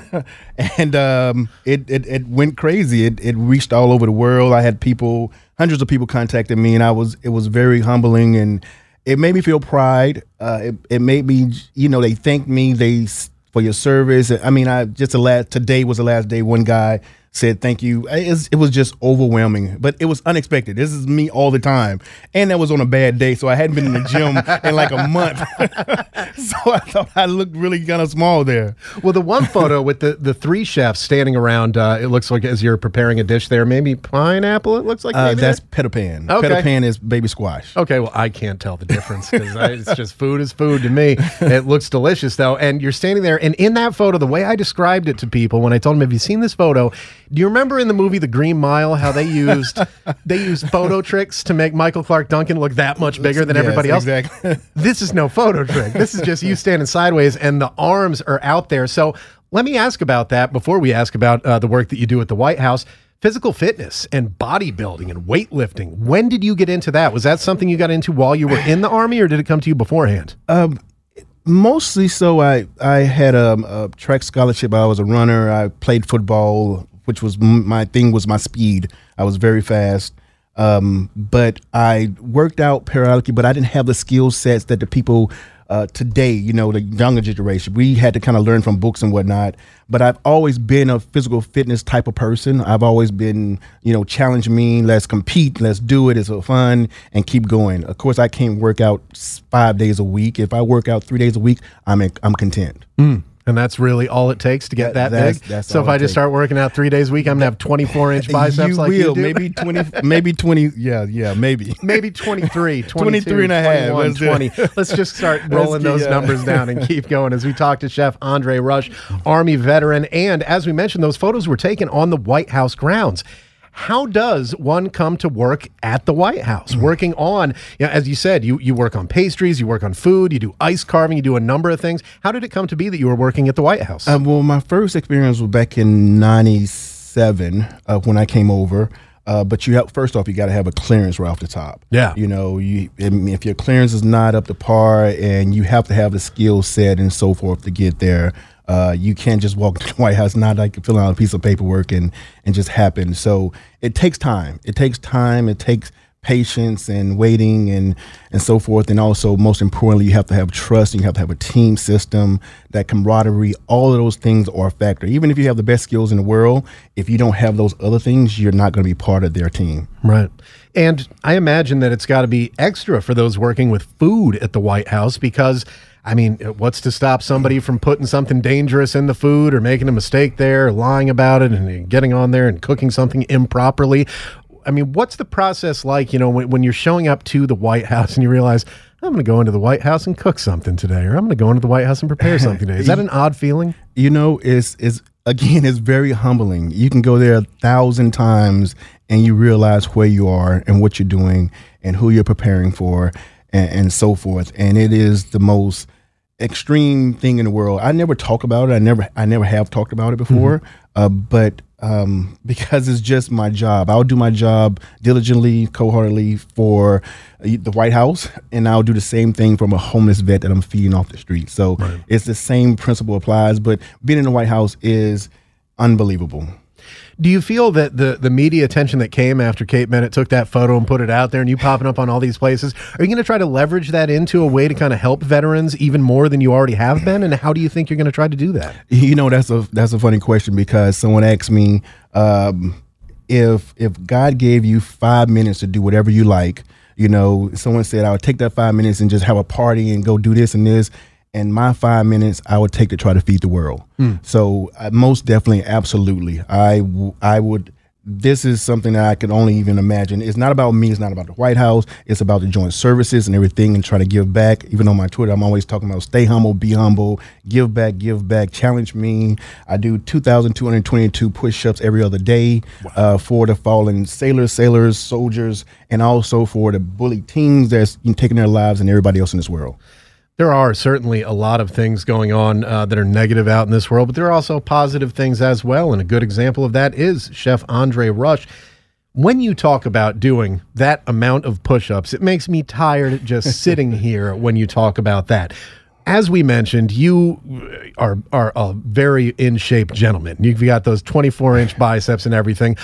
and um, it, it it went crazy. It it reached all over the world. I had people, hundreds of people, contacted me, and I was it was very humbling, and it made me feel pride. Uh, it it made me, you know, they thanked me they for your service. I mean, I just the last today was the last day. One guy said thank you. It was just overwhelming, but it was unexpected. This is me all the time. And that was on a bad day, so I hadn't been in the gym in like a month. So I thought I looked really kind of small there. Well, the one photo with the, the three chefs standing around, uh, it looks like as you're preparing a dish there, maybe pineapple, it looks like. Maybe uh, that's there? Pita pan. Okay. Pita pan is baby squash. Okay, well, I can't tell the difference because it's just food is food to me. It looks delicious, though. And you're standing there, and in that photo, the way I described it to people when I told them, have you seen this photo? Do you remember in the movie The Green Mile how they used they used photo tricks to make Michael Clark Duncan look that much bigger than yes, everybody else? Exactly. This is no photo trick. This is just you standing sideways, and the arms are out there. So let me ask about that before we ask about uh, the work that you do at the White House. Physical fitness and bodybuilding and weightlifting. When did you get into that? Was that something you got into while you were in the Army, or did it come to you beforehand? Um, mostly so. I, I had a, a track scholarship. I was a runner. I played football, which was my thing, was my speed. I was very fast. Um, but I worked out periodically, but I didn't have the skill sets that the people uh, today, you know, the younger generation, we had to kind of learn from books and whatnot. But I've always been a physical fitness type of person. I've always been, you know, challenge me, let's compete, let's do it, it's fun, and keep going. Of course, I can't work out five days a week. If I work out three days a week, I'm, a, I'm content. Mm. And that's really all it takes to get that, that big. That's, that's so if I just takes. start working out three days a week, I'm gonna have twenty-four inch biceps. you like will. You do. Maybe twenty, maybe twenty. Yeah, yeah, maybe. Maybe twenty-three, twenty-three and a half, let's twenty. Let's just start rolling those yeah. numbers down and keep going as we talk to Chef Andre Rush, Army veteran, and as we mentioned, those photos were taken on the White House grounds. How does one come to work at the White House? Mm-hmm. Working on, you know, as you said, you, you work on pastries, you work on food, you do ice carving, you do a number of things. How did it come to be that you were working at the White House? Uh, well, my first experience was back in ninety-seven uh, when I came over. Uh, but you have, first off, you got to have a clearance right off the top. Yeah. You know, you, I mean, if your clearance is not up to par, and you have to have the skill set and so forth to get there. Uh, you can't just walk to the White House, not like filling out a piece of paperwork and, and just happen. So it takes time. It takes time. It takes patience and waiting and, and so forth. And also, most importantly, you have to have trust. And you have to have a team system, that camaraderie. All of those things are a factor. Even if you have the best skills in the world, if you don't have those other things, you're not going to be part of their team. Right. And I imagine that it's got to be extra for those working with food at the White House because – I mean, what's to stop somebody from putting something dangerous in the food or making a mistake there, or lying about it and getting on there and cooking something improperly? I mean, what's the process like, you know, when, when you're showing up to the White House and you realize, I'm going to go into the White House and cook something today, or I'm going to go into the White House and prepare something today? Is that an odd feeling? You know, it's, it's again, it's very humbling. You can go there a thousand times and you realize where you are and what you're doing and who you're preparing for. And, and so forth. And it is the most extreme thing in the world. I never talk about it. I never I never have talked about it before, mm-hmm. uh, but um, because it's just my job. I'll do my job diligently, cold-heartedly for the White House, and I'll do the same thing from a homeless vet that I'm feeding off the street. So right. It's the same principle applies, but being in the White House is unbelievable. Do you feel that the, the media attention that came after Kate Bennett took that photo and put it out there and you popping up on all these places, are you going to try to leverage that into a way to kind of help veterans even more than you already have been? And how do you think you're going to try to do that? You know, that's a that's a funny question because someone asked me, um, if if God gave you five minutes to do whatever you like, you know, someone said, I would take that five minutes and just have a party and go do this and this. And my five minutes, I would take to try to feed the world. Mm. So uh, most definitely, absolutely. I, w I would, this is something that I could only even imagine. It's not about me. It's not about the White House. It's about the joint services and everything and trying to give back. Even on my Twitter, I'm always talking about stay humble, be humble, give back, give back, challenge me. I do two thousand two hundred twenty-two push-ups every other day wow. uh, for the fallen sailors, sailors, soldiers, and also for the bullied teens that's taking their lives and everybody else in this world. There are certainly a lot of things going on uh, that are negative out in this world, but there are also positive things as well. And a good example of that is Chef Andre Rush. When you talk about doing that amount of push-ups, it makes me tired just sitting here when you talk about that. As we mentioned, you are, are a very in-shape gentleman. You've got those twenty-four inch biceps and everything.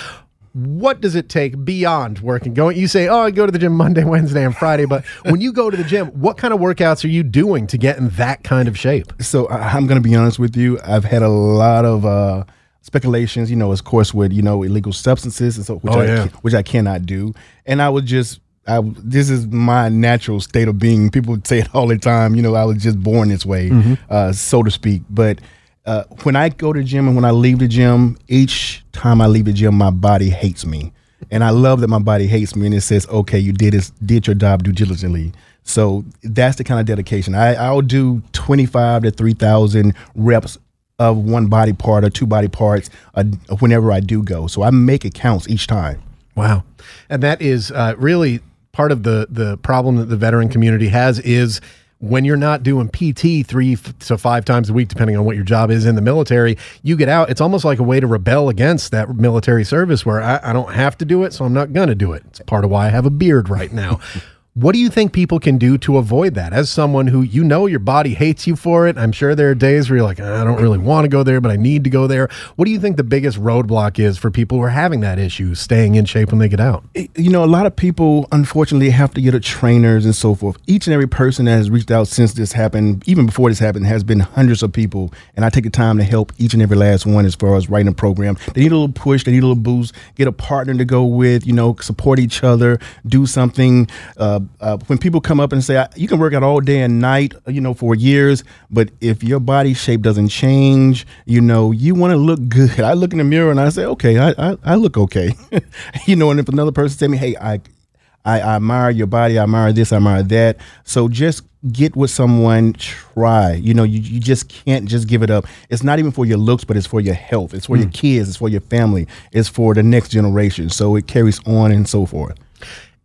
What does it take beyond working? Going, you say, oh, I go to the gym Monday, Wednesday, and Friday. But when you go to the gym, what kind of workouts are you doing to get in that kind of shape? So I'm going to be honest with you. I've had a lot of uh, speculations, you know, of course, with, you know, illegal substances and so, which, oh, I, yeah. which I cannot do. And I would just, I, this is my natural state of being. People say it all the time, you know, I was just born this way, mm-hmm. uh, so to speak. But uh, when I go to gym and when I leave the gym, each time I leave the gym, my body hates me. And I love that my body hates me, and it says, okay, you did this, did your job due diligently. So that's the kind of dedication. I, I'll do twenty-five to three thousand reps of one body part or two body parts uh, whenever I do go. So I make it counts each time. Wow. And that is uh, really part of the, the problem that the veteran community has is when you're not doing P T three to five times a week, depending on what your job is in the military, you get out. It's almost like a way to rebel against that military service where I, I don't have to do it, so I'm not going to do it. It's part of why I have a beard right now. What do you think people can do to avoid that? As someone who, you know, your body hates you for it, I'm sure there are days where you're like, I don't really want to go there, but I need to go there. What do you think the biggest roadblock is for people who are having that issue, staying in shape when they get out? You know, a lot of people, unfortunately, have to get a trainers and so forth. Each and every person that has reached out since this happened, even before this happened, has been hundreds of people. And I take the time to help each and every last one as far as writing a program. They need a little push. They need a little boost. Get a partner to go with, you know, support each other, do something. Uh, Uh, when people come up and say, you can work out all day and night, you know, for years, but if your body shape doesn't change, you know, you want to look good. I look in the mirror and I say, okay, I I, I look okay. You know, and if another person tell me, hey, I, I I admire your body, I admire this, I admire that. So just get with someone, try. You know, you, you just can't just give it up. It's not even for your looks, but it's for your health. It's for mm. your kids. It's for your family. It's for the next generation. So it carries on and so forth.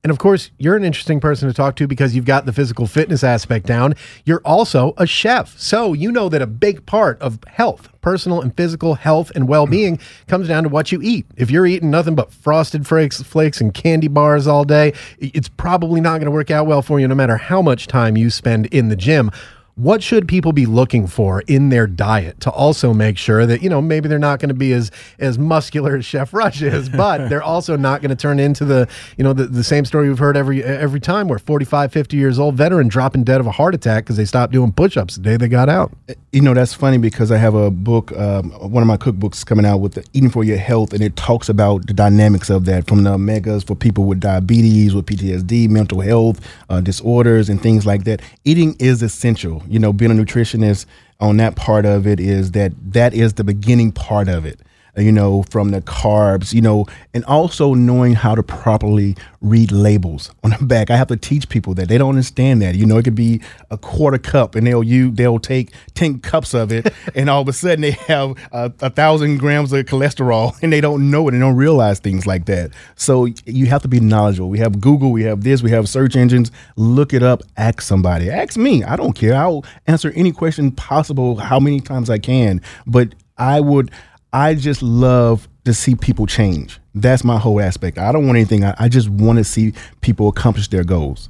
And of course, you're an interesting person to talk to because you've got the physical fitness aspect down. You're also a chef. So you know that a big part of health, personal and physical health and well-being, comes down to what you eat. If you're eating nothing but frosted flakes and candy bars all day, it's probably not going to work out well for you no matter how much time you spend in the gym. What should people be looking for in their diet to also make sure that, you know, maybe they're not going to be as as muscular as Chef Rush is, but they're also not going to turn into the, you know, the, the same story we've heard every every time where forty-five, fifty years old veteran dropping dead of a heart attack because they stopped doing push-ups the day they got out. You know, that's funny because I have a book, um, one of my cookbooks coming out with the Eating for Your Health, and it talks about the dynamics of that from the omegas for people with diabetes, with P T S D, mental health, uh, disorders, and things like that. Eating is essential. You know, being a nutritionist on that part of it is that that is the beginning part of it, you know, from the carbs, you know, and also knowing how to properly read labels on the back. I have to teach people that they don't understand that, you know, it could be a quarter cup and they'll you they'll take ten cups of it. And all of a sudden they have uh, a thousand grams of cholesterol and they don't know it and don't realize things like that. So you have to be knowledgeable. We have Google, we have this, we have search engines. Look it up, ask somebody, ask me. I don't care. I'll answer any question possible, how many times I can. But I would, I just love to see people change. That's my whole aspect. I don't want anything. I, I just want to see people accomplish their goals.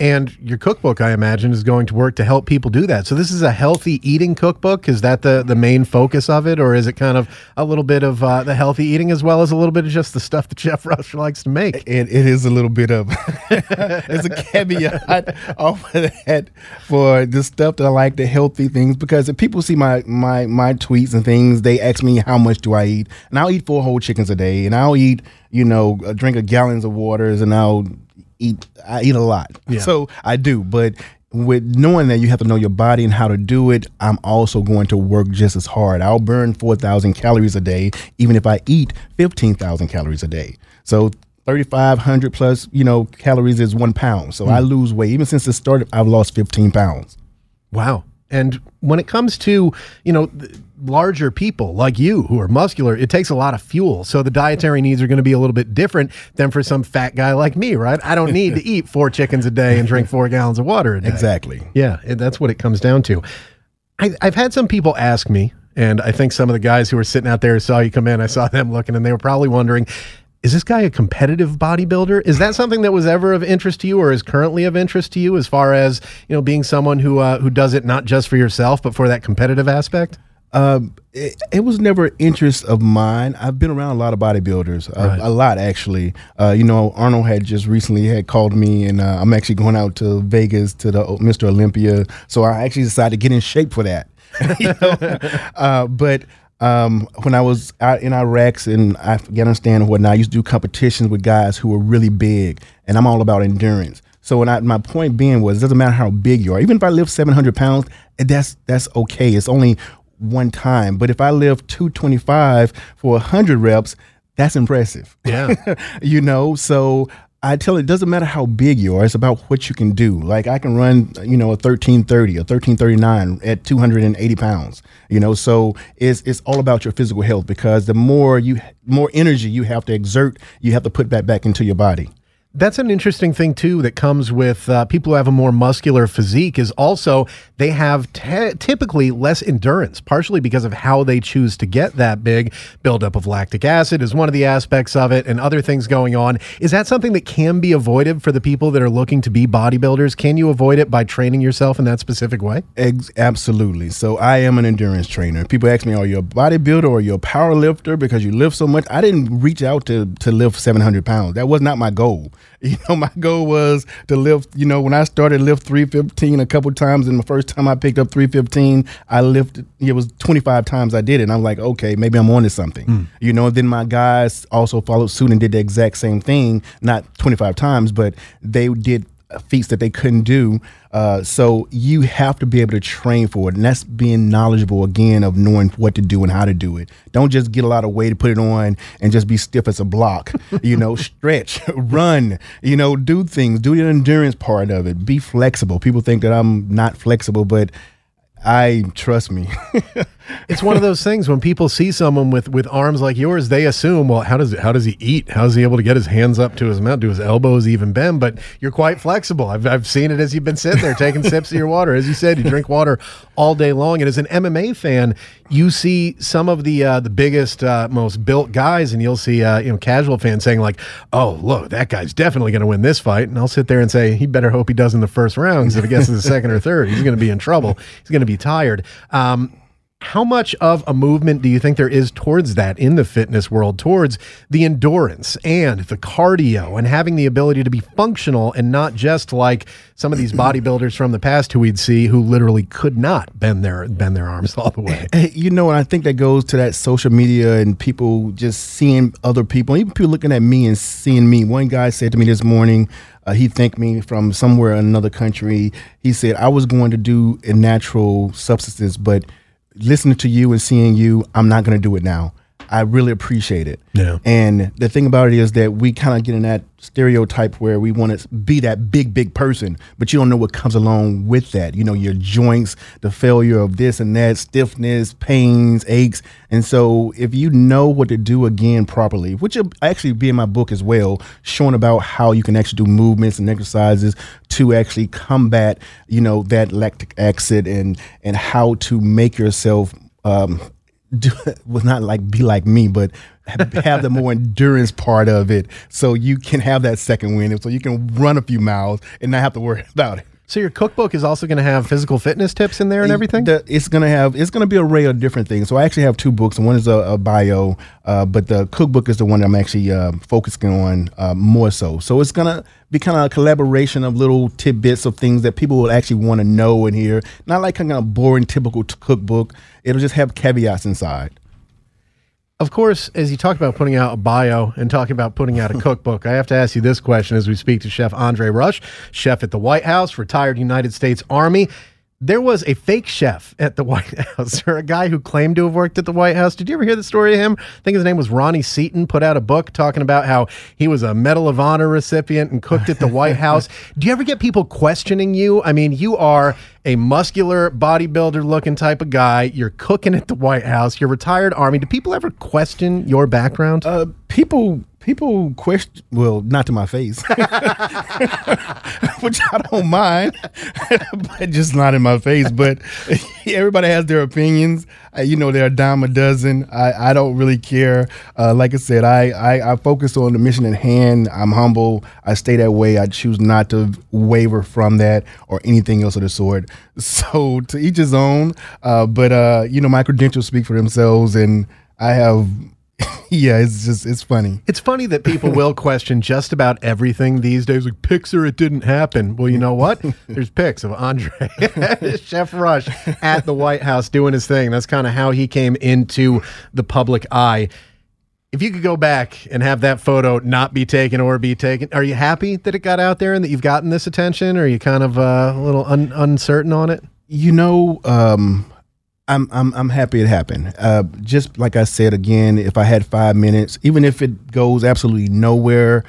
And your cookbook, I imagine, is going to work to help people do that. So this is a healthy eating cookbook. Is that the, the main focus of it? Or is it kind of a little bit of uh, the healthy eating as well as a little bit of just the stuff that Chef Rush likes to make? And it is a little bit of, it's a caveat off of that for the stuff that I like, the healthy things, because if people see my, my, my tweets and things, they ask me how much do I eat? And I'll eat four whole chickens a day, and I'll eat, you know, a drink of gallons of waters, and I'll eat, I eat a lot. Yeah. So I do, but with knowing that you have to know your body and how to do it, I'm also going to work just as hard. I'll burn four thousand calories a day, even if I eat fifteen thousand calories a day. So thirty-five hundred plus, you know, calories is one pound. So mm. I lose weight. Even since it started, I've lost fifteen pounds. Wow. And when it comes to, you know, th- larger people like you who are muscular, it takes a lot of fuel. So the dietary needs are going to be a little bit different than for some fat guy like me, right? I don't need to eat four chickens a day and drink four gallons of water a day. Exactly. Yeah, that's what it comes down to. I, I've had some people ask me, and I think some of the guys who were sitting out there saw you come in, I saw them looking, and they were probably wondering, is this guy a competitive bodybuilder? Is that something that was ever of interest to you or is currently of interest to you as far as, you know, being someone who uh, who does it not just for yourself, but for that competitive aspect? Um, it, it was never an interest of mine. I've been around a lot of bodybuilders, uh, right. a lot actually. Uh, you know, Arnold had just recently had called me, and uh, I'm actually going out to Vegas to the Mister Olympia. So I actually decided to get in shape for that. You know? uh, but Um, when I was out in Iraq and Afghanistan and whatnot, I used to do competitions with guys who were really big, and I'm all about endurance. So when I, my point being was, it doesn't matter how big you are. Even if I lift seven hundred pounds, that's that's okay. It's only one time. But if I lift two twenty-five for one hundred reps, that's impressive. Yeah, you know. So I tell you, it doesn't matter how big you are. It's about what you can do. Like I can run, you know, a thirteen thirty, a thirteen thirty-nine at two hundred eighty pounds. You know, so it's it's all about your physical health, because the more you more energy you have to exert, you have to put that back into your body. That's an interesting thing, too, that comes with uh, people who have a more muscular physique is also they have te typically less endurance, partially because of how they choose to get that big. Buildup of lactic acid is one of the aspects of it, and other things going on. Is that something that can be avoided for the people that are looking to be bodybuilders? Can you avoid it by training yourself in that specific way? Ex absolutely. So I am an endurance trainer. People ask me, are you a bodybuilder or are you a power lifter because you lift so much? I didn't reach out to, to lift seven hundred pounds. That was not my goal. You know, my goal was to lift, you know, when I started lift three fifteen a couple times, and the first time I picked up three fifteen, I lifted, it was twenty-five times I did it. And I'm like, okay, maybe I'm on to something. Mm. You know, then my guys also followed suit and did the exact same thing, not twenty-five times, but they did feats that they couldn't do. Uh, so you have to be able to train for it. And that's being knowledgeable, again, of knowing what to do and how to do it. Don't just get a lot of weight to put it on and just be stiff as a block. You know, stretch, run, you know, do things, do the endurance part of it. Be flexible. People think that I'm not flexible, but I trust me. It's one of those things when people see someone with with arms like yours, they assume, well, how does how does he eat? How is he able to get his hands up to his mouth? Do his elbows even bend? But you're quite flexible. I've I've seen it as you've been sitting there taking sips of your water. As you said, you drink water all day long. And as an M M A fan, you see some of the uh, the biggest, uh, most built guys, and you'll see uh, you know, casual fans saying like, oh, look, that guy's definitely going to win this fight. And I'll sit there and say, he better hope he does in the first round, because if he gets in the second or third, he's going to be in trouble. He's going to be tired. Um, how much of a movement do you think there is towards that in the fitness world, towards the endurance and the cardio and having the ability to be functional and not just like some of these bodybuilders from the past who we'd see who literally could not bend their bend their arms all the way? You know, and I think that goes to that social media and people just seeing other people, even people looking at me and seeing me. One guy said to me this morning, Uh, he thanked me from somewhere in another country. He said, I was going to do a natural substance, but listening to you and seeing you, I'm not going to do it now. I really appreciate it. Yeah. And the thing about it is that we kind of get in that stereotype where we want to be that big, big person, but you don't know what comes along with that. You know, your joints, the failure of this and that, stiffness, pains, aches. And so if you know what to do again properly, which will actually be in my book as well, showing about how you can actually do movements and exercises to actually combat, you know, that lactic acid and, and how to make yourself um, do, well, not like be like me, but have the more endurance part of it, so you can have that second win, so you can run a few miles and not have to worry about it. So your cookbook is also going to have physical fitness tips in there and everything? It's going to have, it's going to be an array of different things. So I actually have two books. One is a, a bio, uh, but the cookbook is the one that I'm actually uh, focusing on uh, more so. So it's going to be kind of a collaboration of little tidbits of things that people will actually want to know and hear. Not like kind of a boring, typical cookbook. It'll just have caveats inside. Of course, as you talk about putting out a bio and talking about putting out a cookbook, I have to ask you this question as we speak to Chef Andre Rush, chef at the White House, retired United States Army. There was a fake chef at the White House, or a guy who claimed to have worked at the White House. Did you ever hear the story of him? I think his name was Ronnie Seaton, put out a book talking about how he was a Medal of Honor recipient and cooked at the White House. Do you ever get people questioning you? I mean, you are a muscular bodybuilder looking type of guy. You're cooking at the White House. You're retired Army. Do people ever question your background? Uh, people... People question, well, not to my face, which I don't mind, but just not in my face. But everybody has their opinions. Uh, you know, they're a dime a dozen. I, I don't really care. Uh, like I said, I, I, I focus on the mission at hand. I'm humble. I stay that way. I choose not to waver from that or anything else of the sort. So to each his own. Uh, but, uh, you know, my credentials speak for themselves, and I have Yeah, it's just, it's funny. It's funny that people will question just about everything these days. Like, pics or it didn't happen. Well, you know what? There's pics of Andre, Chef Rush at the White House doing his thing. That's kind of how he came into the public eye. If you could go back and have that photo not be taken or be taken, are you happy that it got out there and that you've gotten this attention? Or are you kind of uh, a little un uncertain on it? You know, um... I'm, I'm, I'm happy it happened. Uh, just like I said, again, if I had five minutes, even if it goes absolutely nowhere,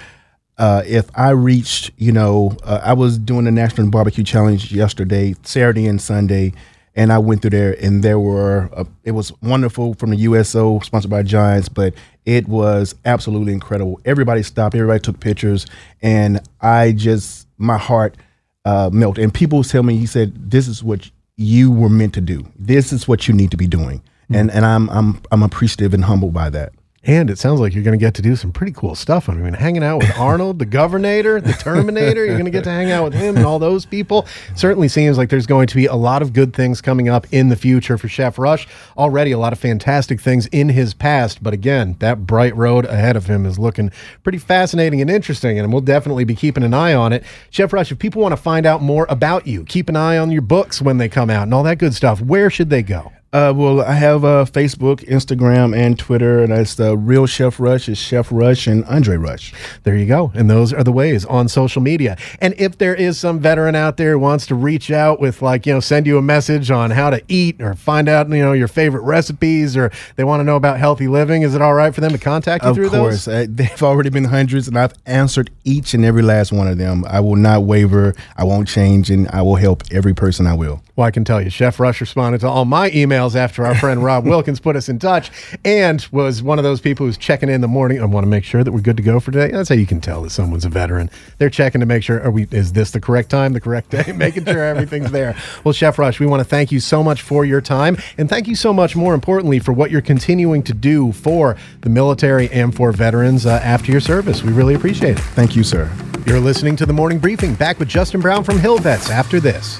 uh, if I reached, you know, uh, I was doing the National Barbecue Challenge yesterday, Saturday and Sunday, and I went through there and there were, a, it was wonderful from the U S O sponsored by Giants, but it was absolutely incredible. Everybody stopped, everybody took pictures, and I just, my heart uh, melted. And people tell me, he said, this is what you were meant to do. This is what you need to be doing. Mm-hmm. And and I'm I'm I'm appreciative and humbled by that. And it sounds like you're going to get to do some pretty cool stuff. I mean, hanging out with Arnold, the Governator, the Terminator, you're going to get to hang out with him and all those people. Certainly seems like there's going to be a lot of good things coming up in the future for Chef Rush. Already a lot of fantastic things in his past, but again, that bright road ahead of him is looking pretty fascinating and interesting, and we'll definitely be keeping an eye on it. Chef Rush, if people want to find out more about you, keep an eye on your books when they come out and all that good stuff, where should they go? Uh, well, I have uh, Facebook, Instagram, and Twitter, and that's the Real Chef Rush is Chef Rush and Andre Rush. There you go. And those are the ways on social media. And if there is some veteran out there who wants to reach out with, like, you know, send you a message on how to eat or find out, you know, your favorite recipes, or they want to know about healthy living, is it all right for them to contact you of through course. those? Of course. Uh, they've already been hundreds, and I've answered each and every last one of them. I will not waver. I won't change, and I will help every person I will. Well, I can tell you, Chef Rush responded to all my emails after our friend Rob Wilkins put us in touch, and was one of those people who's checking in the morning. I want to make sure that we're good to go for today. That's how you can tell that someone's a veteran. They're checking to make sure, are we, is this the correct time, the correct day, making sure everything's there. Well, Chef Rush, we want to thank you so much for your time, and thank you so much, more importantly, for what you're continuing to do for the military and for veterans uh, after your service. We really appreciate it. Thank you, sir. You're listening to The Morning Briefing, back with Justin Brown from Hill Vets after this.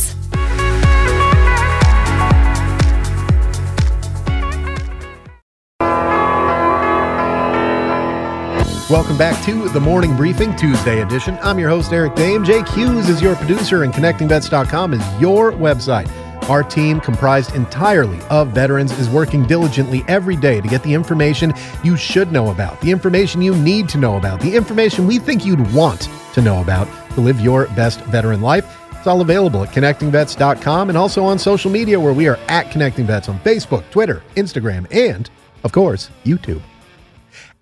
Welcome back to The Morning Briefing, Tuesday edition. I'm your host, Eric Dame. Jake Hughes is your producer, and Connecting Vets dot com is your website. Our team, comprised entirely of veterans, is working diligently every day to get the information you should know about, the information you need to know about, the information we think you'd want to know about to live your best veteran life. It's all available at Connecting Vets dot com and also on social media, where we are at ConnectingVets on Facebook, Twitter, Instagram, and, of course, YouTube.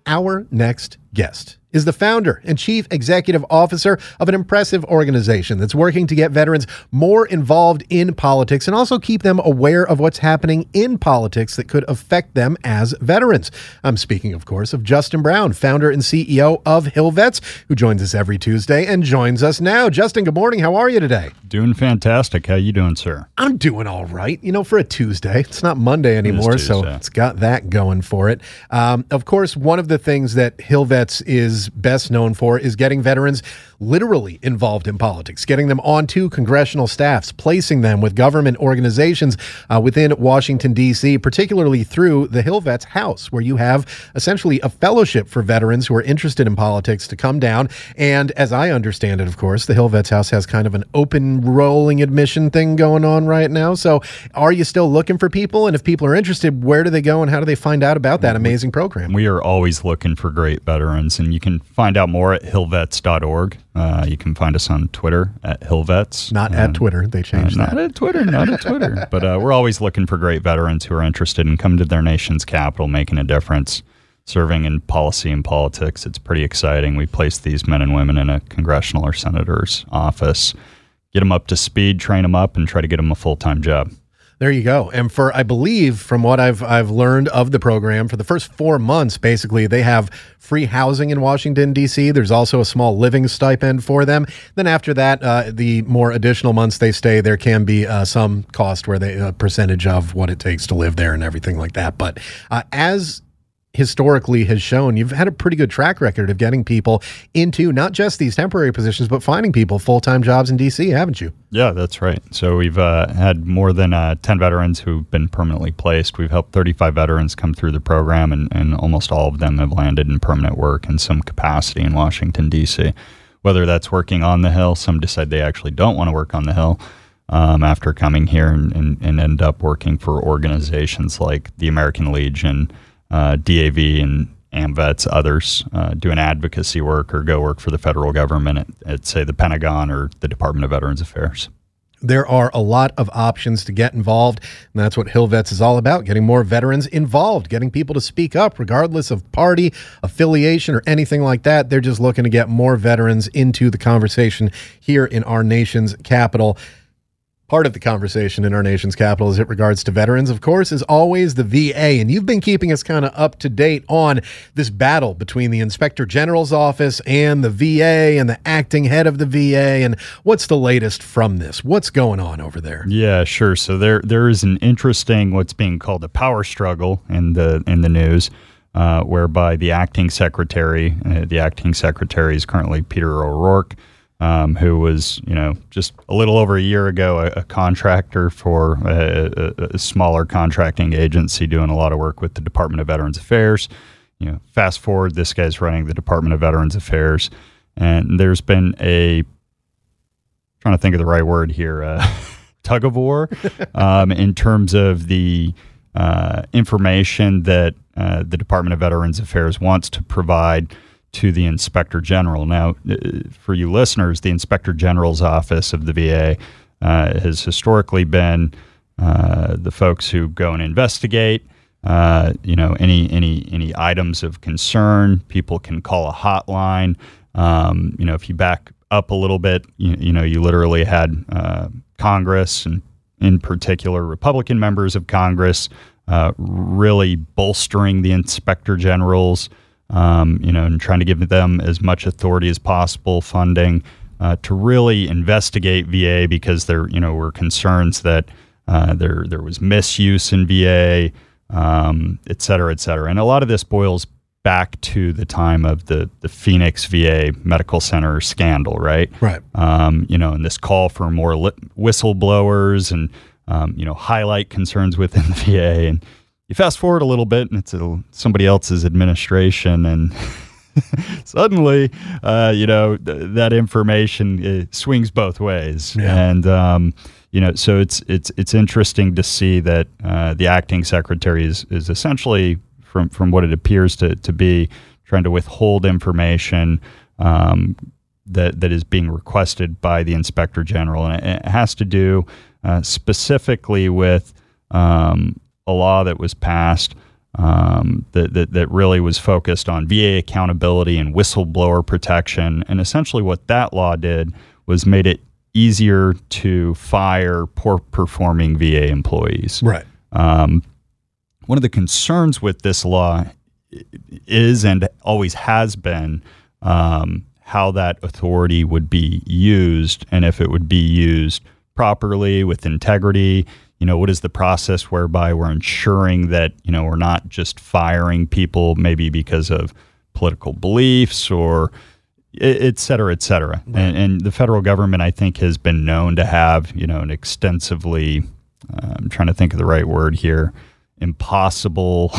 Our next guest is the founder and chief executive officer of an impressive organization that's working to get veterans more involved in politics and also keep them aware of what's happening in politics that could affect them as veterans. I'm speaking, of course, of Justin Brown, founder and C E O of Hill Vets, who joins us every Tuesday and joins us now. Justin, good morning. How are you today? Doing fantastic. How you doing, sir? I'm doing all right. You know, for a Tuesday, it's not Monday anymore, it is Tuesday. So it's got that going for it. Um, of course, one of the things that Hill Vets is best known for is getting veterans literally involved in politics, getting them onto congressional staffs, placing them with government organizations uh, within Washington, D C, particularly through the Hill Vets House, where you have essentially a fellowship for veterans who are interested in politics to come down. And as I understand it, of course, the Hill Vets House has kind of an open rolling admission thing going on right now. So are you still looking for people? And if people are interested, where do they go and how do they find out about that amazing program? We are always looking for great veterans, and you can find out more at hill vets dot org. Uh, you can find us on Twitter at HillVets. Not and, at Twitter. They changed uh, that. Not at Twitter. Not at Twitter. But uh, we're always looking for great veterans who are interested in coming to their nation's capital, making a difference, serving in policy and politics. It's pretty exciting. We place these men and women in a congressional or senator's office, get them up to speed, train them up, and try to get them a full-time job. There you go. And for, I believe, from what I've I've learned of the program, for the first four months, basically, they have free housing in Washington, D C. There's also a small living stipend for them. Then after that, uh, the more additional months they stay, there can be uh, some cost where they, a percentage of what it takes to live there and everything like that. But uh, as historically has shown, you've had a pretty good track record of getting people into not just these temporary positions, but finding people full-time jobs in D C, haven't you? Yeah, that's right. So we've uh, had more than uh, ten veterans who've been permanently placed. We've helped thirty-five veterans come through the program, and, and almost all of them have landed in permanent work in some capacity in Washington, D C, whether that's working on the Hill. Some decide they actually don't want to work on the Hill um, after coming here and, and, and end up working for organizations like the American Legion, Uh, D A V and AmVets, others, uh, doing advocacy work or go work for the federal government at, at, say, the Pentagon or the Department of Veterans Affairs. There are a lot of options to get involved, and that's what Hill Vets is all about, getting more veterans involved, getting people to speak up regardless of party, affiliation, or anything like that. They're just looking to get more veterans into the conversation here in our nation's capital. Part of the conversation in our nation's capital as it regards to veterans, of course, is always the V A. And you've been keeping us kind of up to date on this battle between the Inspector General's office and the V A and the acting head of the V A. And what's the latest from this? What's going on over there? Yeah, sure. So there there is an interesting, what's being called a power struggle in the, in the news, uh, whereby the acting secretary, uh, the acting secretary is currently Peter O'Rourke, Um, who was, you know, just a little over a year ago, a, a contractor for a, a, a smaller contracting agency doing a lot of work with the Department of Veterans Affairs. You know, fast forward, this guy's running the Department of Veterans Affairs, and there's been a, I'm trying to think of the right word here, uh, tug of war um, in terms of the uh, information that uh, the Department of Veterans Affairs wants to provide to the Inspector General. Now, for you listeners, the Inspector General's office of the V A uh, has historically been uh, the folks who go and investigate, uh, you know, any any any items of concern. People can call a hotline. Um, you know, if you back up a little bit, you, you know, you literally had uh, Congress, and in particular Republican members of Congress, uh, really bolstering the Inspector General's Um, you know, and trying to give them as much authority as possible, funding uh, to really investigate V A, because there, you know, were concerns that uh, there there was misuse in V A, um, et cetera, et cetera. And a lot of this boils back to the time of the the Phoenix V A Medical Center scandal, right? Right. Um, you know, and this call for more li- whistleblowers and um, you know, highlight concerns within the V A. And you fast forward a little bit, and it's a, somebody else's administration, and suddenly, uh, you know, th- that information it swings both ways. Yeah. And um, you know, so it's it's it's interesting to see that uh, the acting secretary is is essentially, from from what it appears to to be, trying to withhold information um, that that is being requested by the Inspector General, and it, it has to do uh, specifically with Um, a law that was passed um, that, that that really was focused on V A accountability and whistleblower protection. And essentially what that law did was made it easier to fire poor performing V A employees. Right. Um, one of the concerns with this law is, and always has been, um, how that authority would be used, and if it would be used properly with integrity. You know, what is the process whereby we're ensuring that, you know, we're not just firing people maybe because of political beliefs or et cetera, et cetera. Right. And, and the federal government, I think, has been known to have, you know, an extensively, uh, I'm trying to think of the right word here, impossible,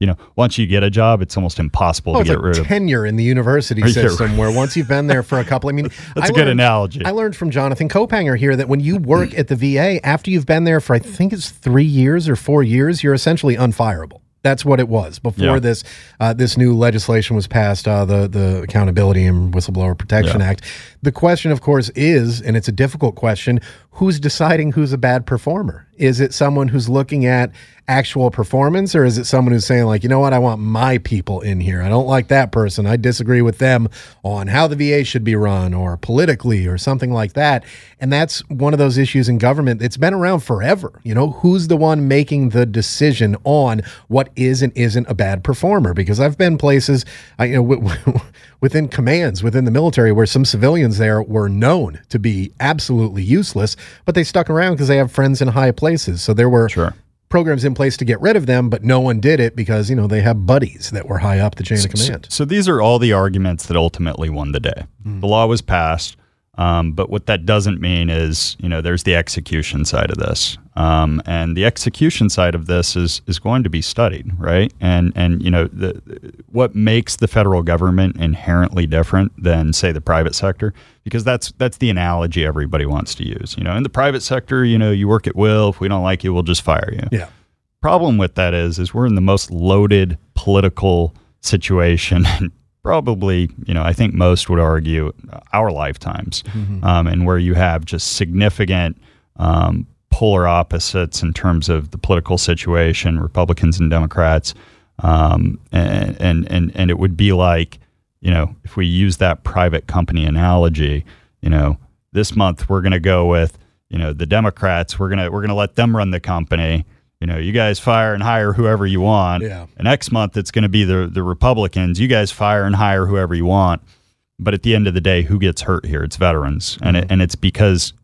you know, once you get a job, it's almost impossible oh, to get like rid of tenure in the university Are system right? where once you've been there for a couple, I mean, that's I a good learned, analogy. I learned from Jonathan Kopanger here that when you work at the V A, after you've been there for, I think it's three years or four years, you're essentially unfireable. That's what it was before yeah. this uh, this new legislation was passed, uh, the, the Accountability and Whistleblower Protection yeah. Act. The question, of course, is, and it's a difficult question, who's deciding who's a bad performer? Is it someone who's looking at actual performance, or is it someone who's saying like, you know what, I want my people in here. I don't like that person. I disagree with them on how the V A should be run or politically or something like that. And that's one of those issues in government that's been around forever. You know, who's the one making the decision on what is and isn't a bad performer? Because I've been places, I, you know, w w within commands, within the military, where some civilians there were known to be absolutely useless, but they stuck around because they have friends in high places. So there were sure. programs in place to get rid of them, but no one did it because, you know, they have buddies that were high up the chain so, of command. So, so these are all the arguments that ultimately won the day. Mm. The law was passed, um, but what that doesn't mean is, you know, there's the execution side of this. Um, and the execution side of this is is going to be studied, right? And, and you know, the, what makes the federal government inherently different than, say, the private sector? Because that's that's the analogy everybody wants to use. You know, in the private sector, you know, you work at will. If we don't like you, we'll just fire you. Yeah. Problem with that is, is we're in the most loaded political situation, and probably, you know, I think most would argue our lifetimes, mm-hmm. um, and where you have just significant um, polar opposites in terms of the political situation, Republicans and Democrats, um, and and and and it would be like, you know, if we use that private company analogy, you know, this month we're going to go with, you know, the Democrats. We're gonna we're gonna let them run the company. You know, you guys fire and hire whoever you want. Yeah. And next month it's going to be the the Republicans. You guys fire and hire whoever you want. But at the end of the day, who gets hurt here? It's veterans, mm-hmm. and it, and it's because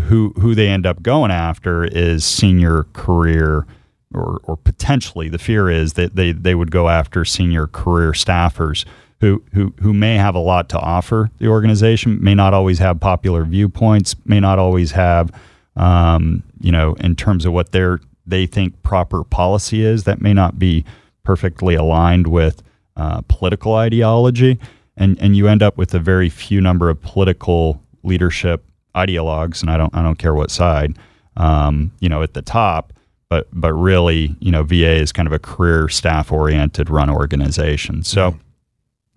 who who they end up going after is senior career. Or, or potentially, the fear is that they they would go after senior career staffers who who who may have a lot to offer the organization, may not always have popular viewpoints, may not always have, um, you know, in terms of what their they think proper policy is, that may not be perfectly aligned with uh, political ideology, and and you end up with a very few number of political leadership ideologues, and I don't I don't care what side, um, you know, at the top. But but really, you know, V A is kind of a career staff-oriented run organization. So, mm-hmm.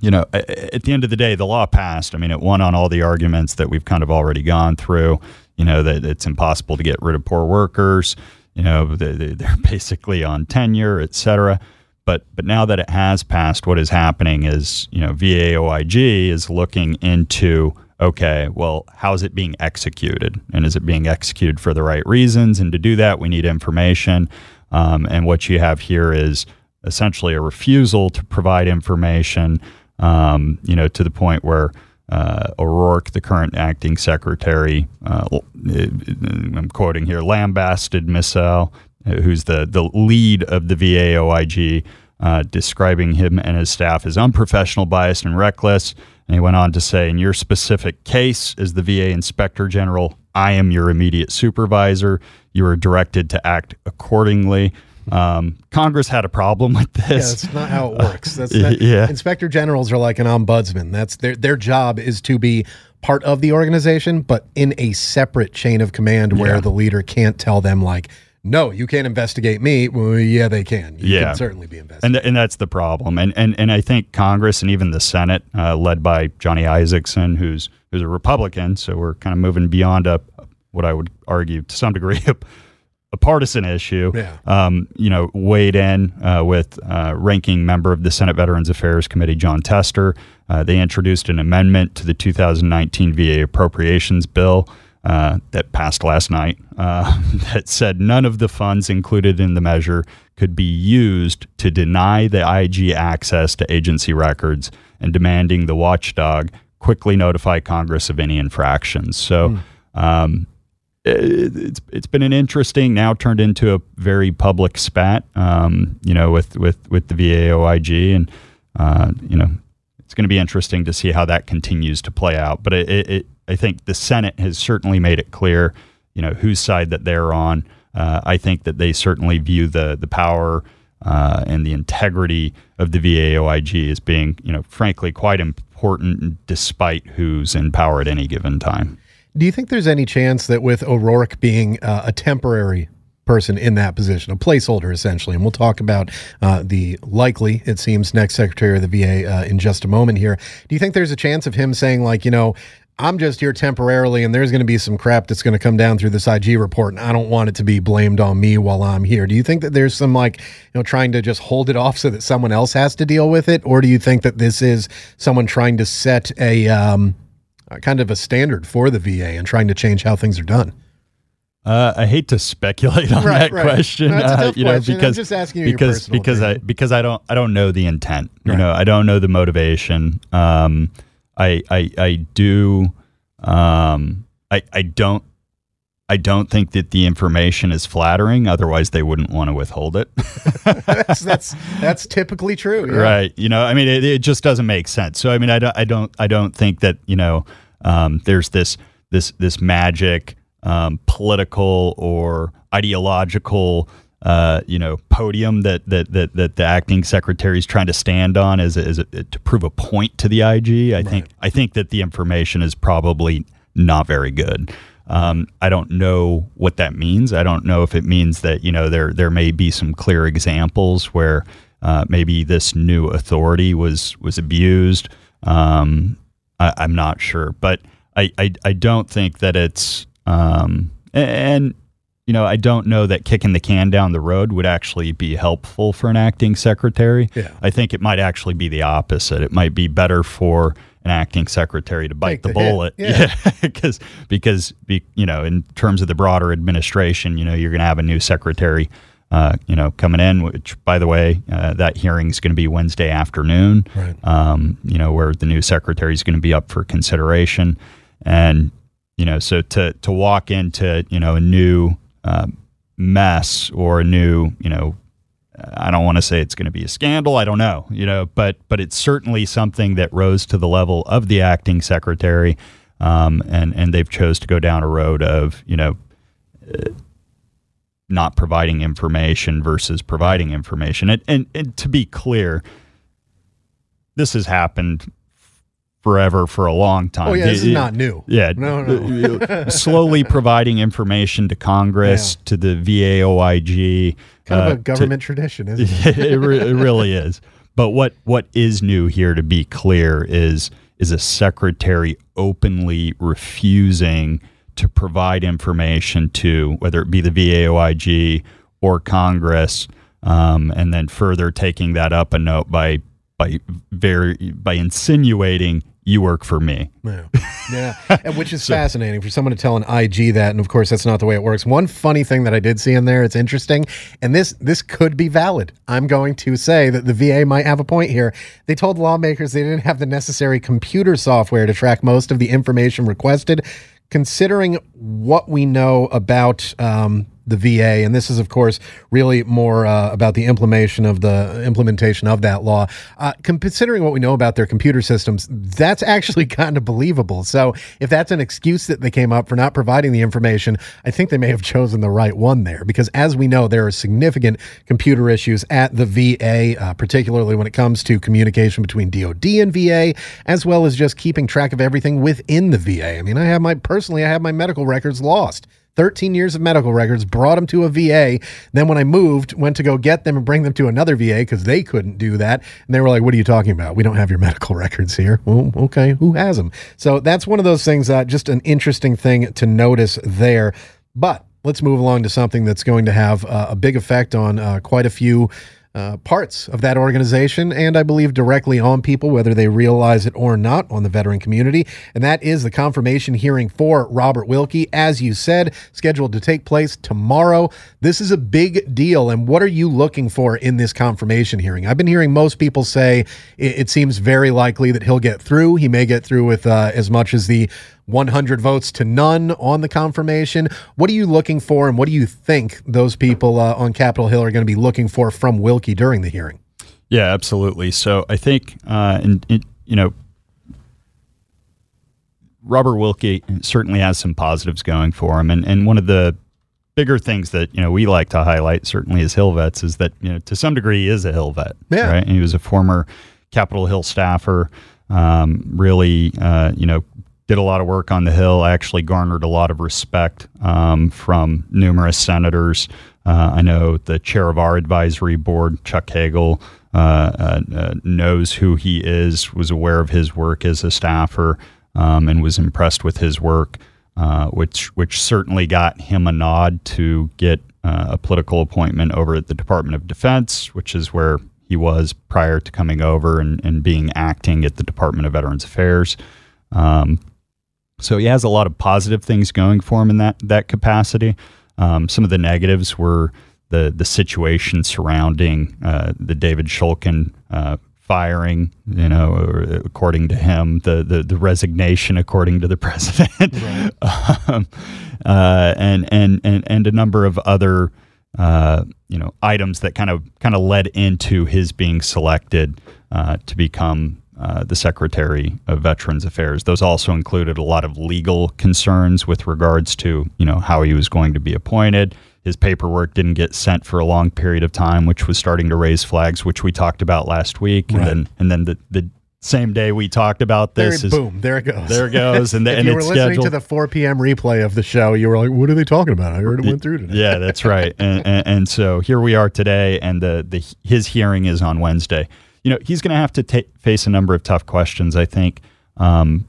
you know, at the end of the day, the law passed. I mean, it won on all the arguments that we've kind of already gone through. You know, that it's impossible to get rid of poor workers. You know, they're basically on tenure, et cetera. But but now that it has passed, what is happening is, you know, V A O I G is looking into, okay, well, how's it being executed? And is it being executed for the right reasons? And to do that, we need information. Um, and what you have here is essentially a refusal to provide information, um, you know, to the point where uh, O'Rourke, the current acting secretary, uh, I'm quoting here, lambasted Missel, who's the, the lead of the V A O I G, uh, describing him and his staff as unprofessional, biased, and reckless. And he went on to say, in your specific case, as the V A Inspector General, I am your immediate supervisor. You are directed to act accordingly. Um, Congress had a problem with this. Yeah, that's not how it works. That's not, yeah. Inspector Generals are like an ombudsman. That's their, their job is to be part of the organization, but in a separate chain of command where yeah. the leader can't tell them, like, no, you can't investigate me. Well, yeah, they can. You yeah. can certainly be investigated. And, th and that's the problem. And, and and I think Congress and even the Senate, uh, led by Johnny Isaacson, who's who's a Republican, so we're kind of moving beyond a, what I would argue to some degree, a, a partisan issue, yeah. um, you know, weighed in uh, with uh, ranking member of the Senate Veterans Affairs Committee, John Tester. Uh, they introduced an amendment to the two thousand nineteen V A Appropriations Bill Uh, that passed last night uh, that said none of the funds included in the measure could be used to deny the I G access to agency records, and demanding the watchdog quickly notify Congress of any infractions. So mm. um, it, it's it's been an interesting, now turned into a very public spat, um, you know, with with with the V A O I G, and uh, you know, it's going to be interesting to see how that continues to play out. But it. it, it I think the Senate has certainly made it clear, you know, whose side that they're on. Uh, I think that they certainly view the the power uh, and the integrity of the V A O I G as being, you know, frankly, quite important, despite who's in power at any given time. Do you think there's any chance that with O'Rourke being uh, a temporary person in that position, a placeholder essentially, and we'll talk about uh, the likely, it seems, next secretary of the V A uh, in just a moment here. Do you think there's a chance of him saying, like, you know, I'm just here temporarily, and there's going to be some crap that's going to come down through this I G report, and I don't want it to be blamed on me while I'm here. Do you think that there's some, like, you know, trying to just hold it off so that someone else has to deal with it? Or do you think that this is someone trying to set a um, kind of a standard for the V A and trying to change how things are done? Uh, I hate to speculate on right, that right. question, no, uh, you know, question. because, I'm just asking you because, your because I, because I don't, I don't know the intent, you right. know, I don't know the motivation. Um, I, I, I do, um, I, I don't, I don't think that the information is flattering. Otherwise they wouldn't want to withhold it. that's, that's, that's typically true. Yeah. Right. You know, I mean, it, it just doesn't make sense. So, I mean, I don't, I don't, I don't think that, you know, um, there's this, this, this magic, Um, political or ideological, uh, you know, podium that that that that the acting secretary is trying to stand on as as to prove a point to the I G. I right. think I think that the information is probably not very good. Um, I don't know what that means. I don't know if it means that, you know, there there may be some clear examples where uh, maybe this new authority was was abused. Um, I, I'm not sure, but I, I I don't think that it's. Um, and, you know, I don't know that kicking the can down the road would actually be helpful for an acting secretary. Yeah. I think it might actually be the opposite. It might be better for an acting secretary to bite the, the bullet. Yeah. Yeah. Cause, because, be, you know, in terms of the broader administration, you know, you're going to have a new secretary, uh, you know, coming in, which, by the way, uh, that hearing is going to be Wednesday afternoon, right. um, you know, where the new secretary is going to be up for consideration. And, you know, so to, to walk into, you know, a new uh, mess or a new, you know, I don't want to say it's going to be a scandal. I don't know, you know, but but it's certainly something that rose to the level of the acting secretary. Um, and, and they've chose to go down a road of, you know, uh, not providing information versus providing information. And, and, and to be clear, this has happened forever for a long time. Oh yeah, this it, is not new. Yeah. No, no. Slowly providing information to Congress, yeah. to the V A O I G. Kind uh, of a government to, tradition, isn't it? it, re it really is. But what, what is new here, to be clear, is, is a secretary openly refusing to provide information to, whether it be the V A O I G or Congress, um, and then further taking that up a note by By very by insinuating you work for me, yeah, yeah. And which is so fascinating for someone to tell an I G that. And of course, that's not the way it works. One funny thing that I did see in there, it's interesting, and this this could be valid. I'm going to say that the V A might have a point here. They told lawmakers they didn't have the necessary computer software to track most of the information requested, considering what we know about Um, the V A, and this is, of course, really more uh, about the implementation of the implementation of that law. Uh, considering what we know about their computer systems, that's actually kind of believable. So if that's an excuse that they came up for not providing the information, I think they may have chosen the right one there, because as we know, there are significant computer issues at the V A, uh, particularly when it comes to communication between D O D and V A, as well as just keeping track of everything within the V A. I mean, I have my personally, I have my medical records lost. thirteen years of medical records, brought them to a V A. Then when I moved, went to go get them and bring them to another V A because they couldn't do that. And they were like, what are you talking about? We don't have your medical records here. Well, okay, who has them? So that's one of those things, uh, just an interesting thing to notice there. But let's move along to something that's going to have uh, a big effect on uh, quite a few Uh, parts of that organization, and I believe directly on people, whether they realize it or not, on the veteran community. And that is the confirmation hearing for Robert Wilkie, as you said, scheduled to take place tomorrow. This is a big deal. And what are you looking for in this confirmation hearing? I've been hearing most people say it, it seems very likely that he'll get through. He may get through with uh, as much as the one hundred votes to none on the confirmation. What are you looking for, and what do you think those people uh, on Capitol Hill are going to be looking for from Wilkie during the hearing? Yeah, absolutely. So I think, uh, and, and, you know, Robert Wilkie certainly has some positives going for him. And, and one of the bigger things that, you know, we like to highlight, certainly as Hill Vets, is that, you know, to some degree he is a Hill Vet, yeah. right? And he was a former Capitol Hill staffer, um, really, uh, you know, did a lot of work on the Hill, actually garnered a lot of respect um, from numerous senators. Uh, I know the chair of our advisory board, Chuck Hagel, uh, uh, knows who he is, was aware of his work as a staffer, um, and was impressed with his work, uh, which which certainly got him a nod to get uh, a political appointment over at the Department of Defense, which is where he was prior to coming over and, and being acting at the Department of Veterans Affairs. Um, so he has a lot of positive things going for him in that that capacity. Um, some of the negatives were the the situation surrounding uh, the David Shulkin uh, firing, you know, or, according to him, the, the the resignation, according to the president, right. um, uh, and and and and a number of other uh, you know items that kind of kind of led into his being selected uh, to become. Uh, the Secretary of Veterans Affairs. Those also included a lot of legal concerns with regards to, you know, how he was going to be appointed. His paperwork didn't get sent for a long period of time, which was starting to raise flags, which we talked about last week. Right. And then, and then the, the same day we talked about this. There, is, boom, there it goes. There it goes. And, the, if and you were it's listening scheduled, to the four p.m. replay of the show, you were like, what are they talking about? I heard it went through today. Yeah, that's right. and, and, and so here we are today, and the, the his hearing is on Wednesday. You know, he's going to have to ta- face a number of tough questions, I think, um,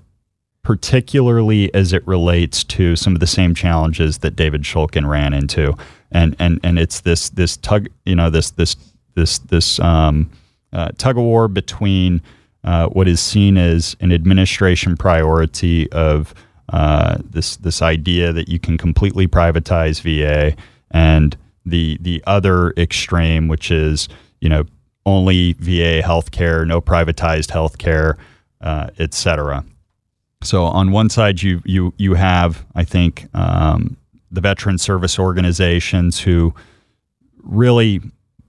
particularly as it relates to some of the same challenges that David Shulkin ran into, and and and it's this this tug, you know, this this this this um, uh, tug of war between uh, what is seen as an administration priority of uh, this this idea that you can completely privatize V A, and the the other extreme, which is, you know, only V A healthcare, no privatized healthcare, uh, et cetera. So on one side, you you you have, I think, um, the veteran service organizations who really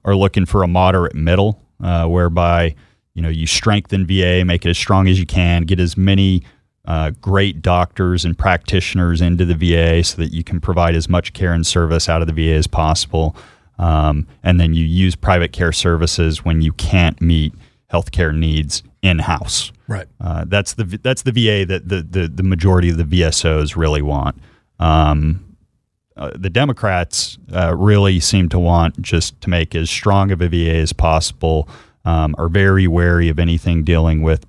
are looking for a moderate middle, uh, whereby you know you strengthen V A, make it as strong as you can, get as many uh, great doctors and practitioners into the V A so that you can provide as much care and service out of the V A as possible. Um, and then you use private care services when you can't meet healthcare needs in-house. Right. Uh, that's the that's the V A that the the, the majority of the V S Os really want. Um, uh, the Democrats uh, really seem to want just to make as strong of a V A as possible. Um, are very wary of anything dealing with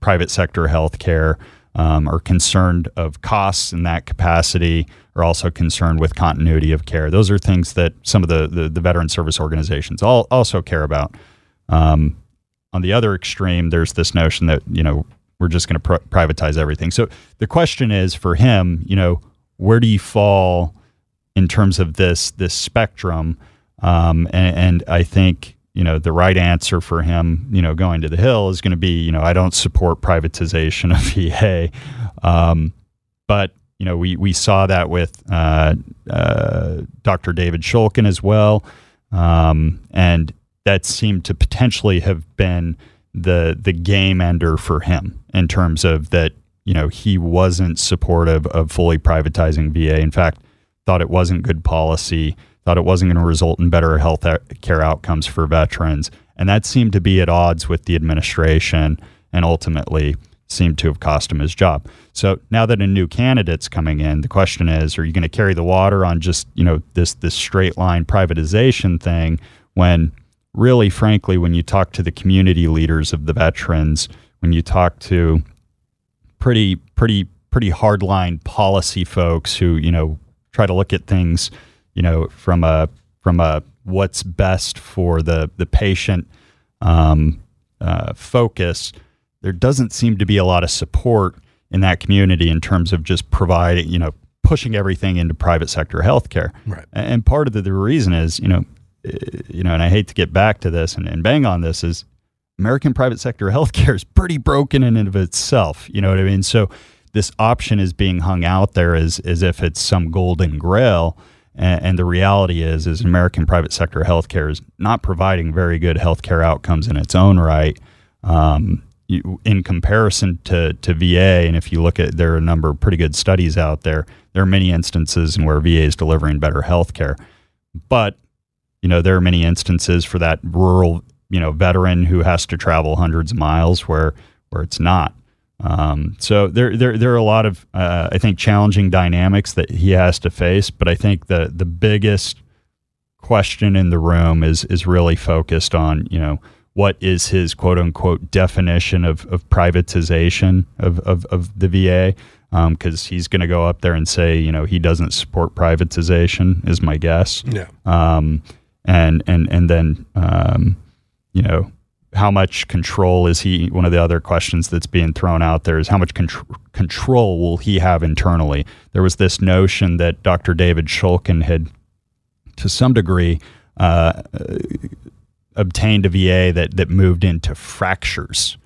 private sector healthcare. Um, are concerned of costs in that capacity, are also concerned with continuity of care. Those are things that some of the, the, the veteran service organizations all also care about. Um, on the other extreme, there's this notion that, you know, we're just going to pr- privatize everything. So the question is for him, you know, where do you fall in terms of this, this spectrum? Um, and, and I think, you know, the right answer for him, you know, going to the Hill is going to be, you know, I don't support privatization of V A. Um, but, you know, we, we saw that with uh, uh, Doctor David Shulkin as well. Um, and that seemed to potentially have been the the game ender for him in terms of that, you know, he wasn't supportive of fully privatizing V A. In fact, thought it wasn't good policy. Thought it wasn't going to result in better health care outcomes for veterans. And that seemed to be at odds with the administration and ultimately seemed to have cost him his job. So now that a new candidate's coming in, the question is, are you going to carry the water on just, you know, this this straight line privatization thing when really, frankly, when you talk to the community leaders of the veterans, when you talk to pretty, pretty, pretty hardline policy folks who, you know, try to look at things, you know, from a from a what's best for the the patient um, uh, focus, there doesn't seem to be a lot of support in that community in terms of just providing, you know, pushing everything into private sector healthcare. Right. And part of the, the reason is, you know, you know, and I hate to get back to this and, and bang on this, is American private sector healthcare is pretty broken in and of itself. You know what I mean? So this option is being hung out there as as if it's some golden grail. And the reality is, is American private sector healthcare is not providing very good healthcare outcomes in its own right, um, you, in comparison to to V A. And if you look at, there are a number of pretty good studies out there. There are many instances in where V A is delivering better healthcare, but you know there are many instances for that rural you know veteran who has to travel hundreds of miles where where it's not. Um, so there, there, there are a lot of, uh, I think, challenging dynamics that he has to face. But I think the the biggest question in the room is is really focused on, you know, what is his quote unquote definition of, of privatization of, of, of the V A. Um, 'cause he's going to go up there and say, you know, he doesn't support privatization is my guess. Yeah. Um, and, and, and then, um, you know, how much control is he, one of the other questions that's being thrown out there is how much con- control will he have internally? There was this notion that Doctor David Shulkin had to some degree, uh, obtained a V A that, that moved into fractures.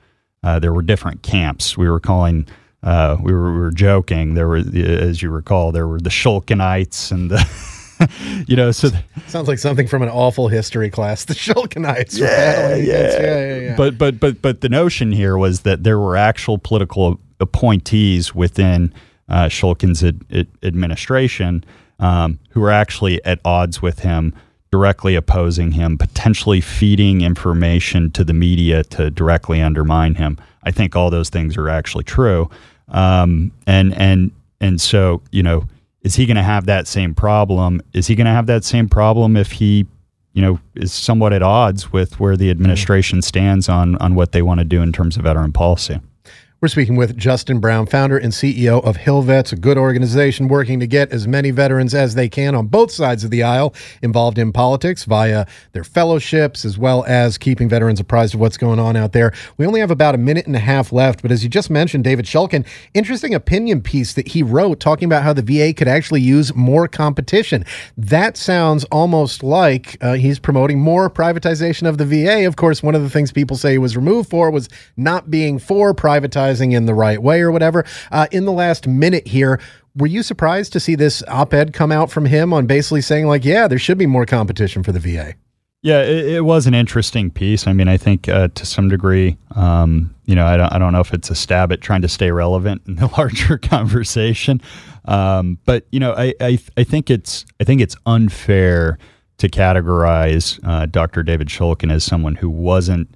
Uh, there were different camps we were calling, Uh, we were, we were joking. There were, as you recall, there were the Shulkinites and the, you know, so th- sounds like something from an awful history class. The Shulkinites, yeah, yeah. Yeah, yeah, yeah. But but but but the notion here was that there were actual political appointees within uh, Shulkin's ad, ad administration um, who were actually at odds with him, directly opposing him, potentially feeding information to the media to directly undermine him. I think all those things are actually true. Um, and, and, and so, you know, is he going to have that same problem? Is he going to have that same problem if he, you know, is somewhat at odds with where the administration stands on, on what they want to do in terms of veteran policy? We're speaking with Justin Brown, founder and C E O of Hill Vets, a good organization working to get as many veterans as they can on both sides of the aisle involved in politics via their fellowships, as well as keeping veterans apprised of what's going on out there. We only have about a minute and a half left, but as you just mentioned, David Shulkin, interesting opinion piece that he wrote talking about how the V A could actually use more competition. That sounds almost like uh, he's promoting more privatization of the V A. Of course, one of the things people say he was removed for was not being for privatized in the right way or whatever. Uh, in the last minute here, were you surprised to see this op-ed come out from him on basically saying like, yeah, there should be more competition for the V A? Yeah, it, it was an interesting piece. I mean, I think uh, to some degree, um, you know, I don't, I don't know if it's a stab at trying to stay relevant in the larger conversation. Um, but, you know, I, I, I think it's, I think it's unfair to categorize uh, Doctor David Shulkin as someone who wasn't,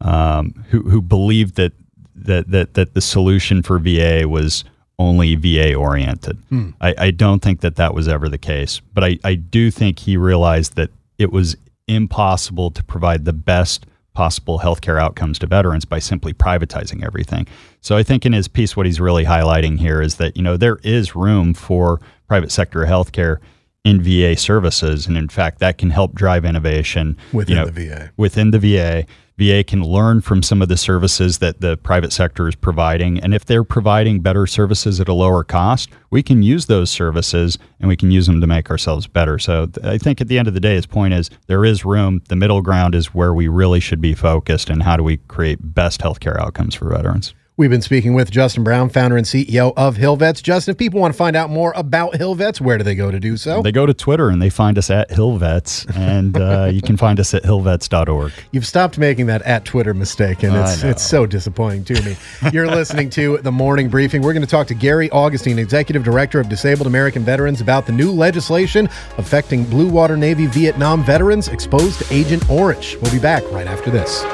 um, who, who believed that, that that that the solution for V A was only V A oriented. Hmm. I, I don't think that that was ever the case, but I, I do think he realized that it was impossible to provide the best possible healthcare outcomes to veterans by simply privatizing everything. So I think in his piece, what he's really highlighting here is that, you know, there is room for private sector healthcare in V A services. And in fact, that can help drive innovation within, you know, the V A. Within the V A. V A can learn from some of the services that the private sector is providing. And if they're providing better services at a lower cost, we can use those services and we can use them to make ourselves better. So th- I think at the end of the day, his point is there is room. The middle ground is where we really should be focused, and how do we create best healthcare outcomes for veterans. We've been speaking with Justin Brown, founder and C E O of Hill Vets. Justin, if people want to find out more about Hill Vets, where do they go to do so? They go to Twitter and they find us at Hill Vets, and uh, you can find us at hill vets dot org. You've stopped making that at Twitter mistake, and it's it's so disappointing to me. You're listening to The Morning Briefing. We're going to talk to Gary Augustine, Executive Director of Disabled American Veterans, about the new legislation affecting Blue Water Navy Vietnam veterans exposed to Agent Orange. We'll be back right after this.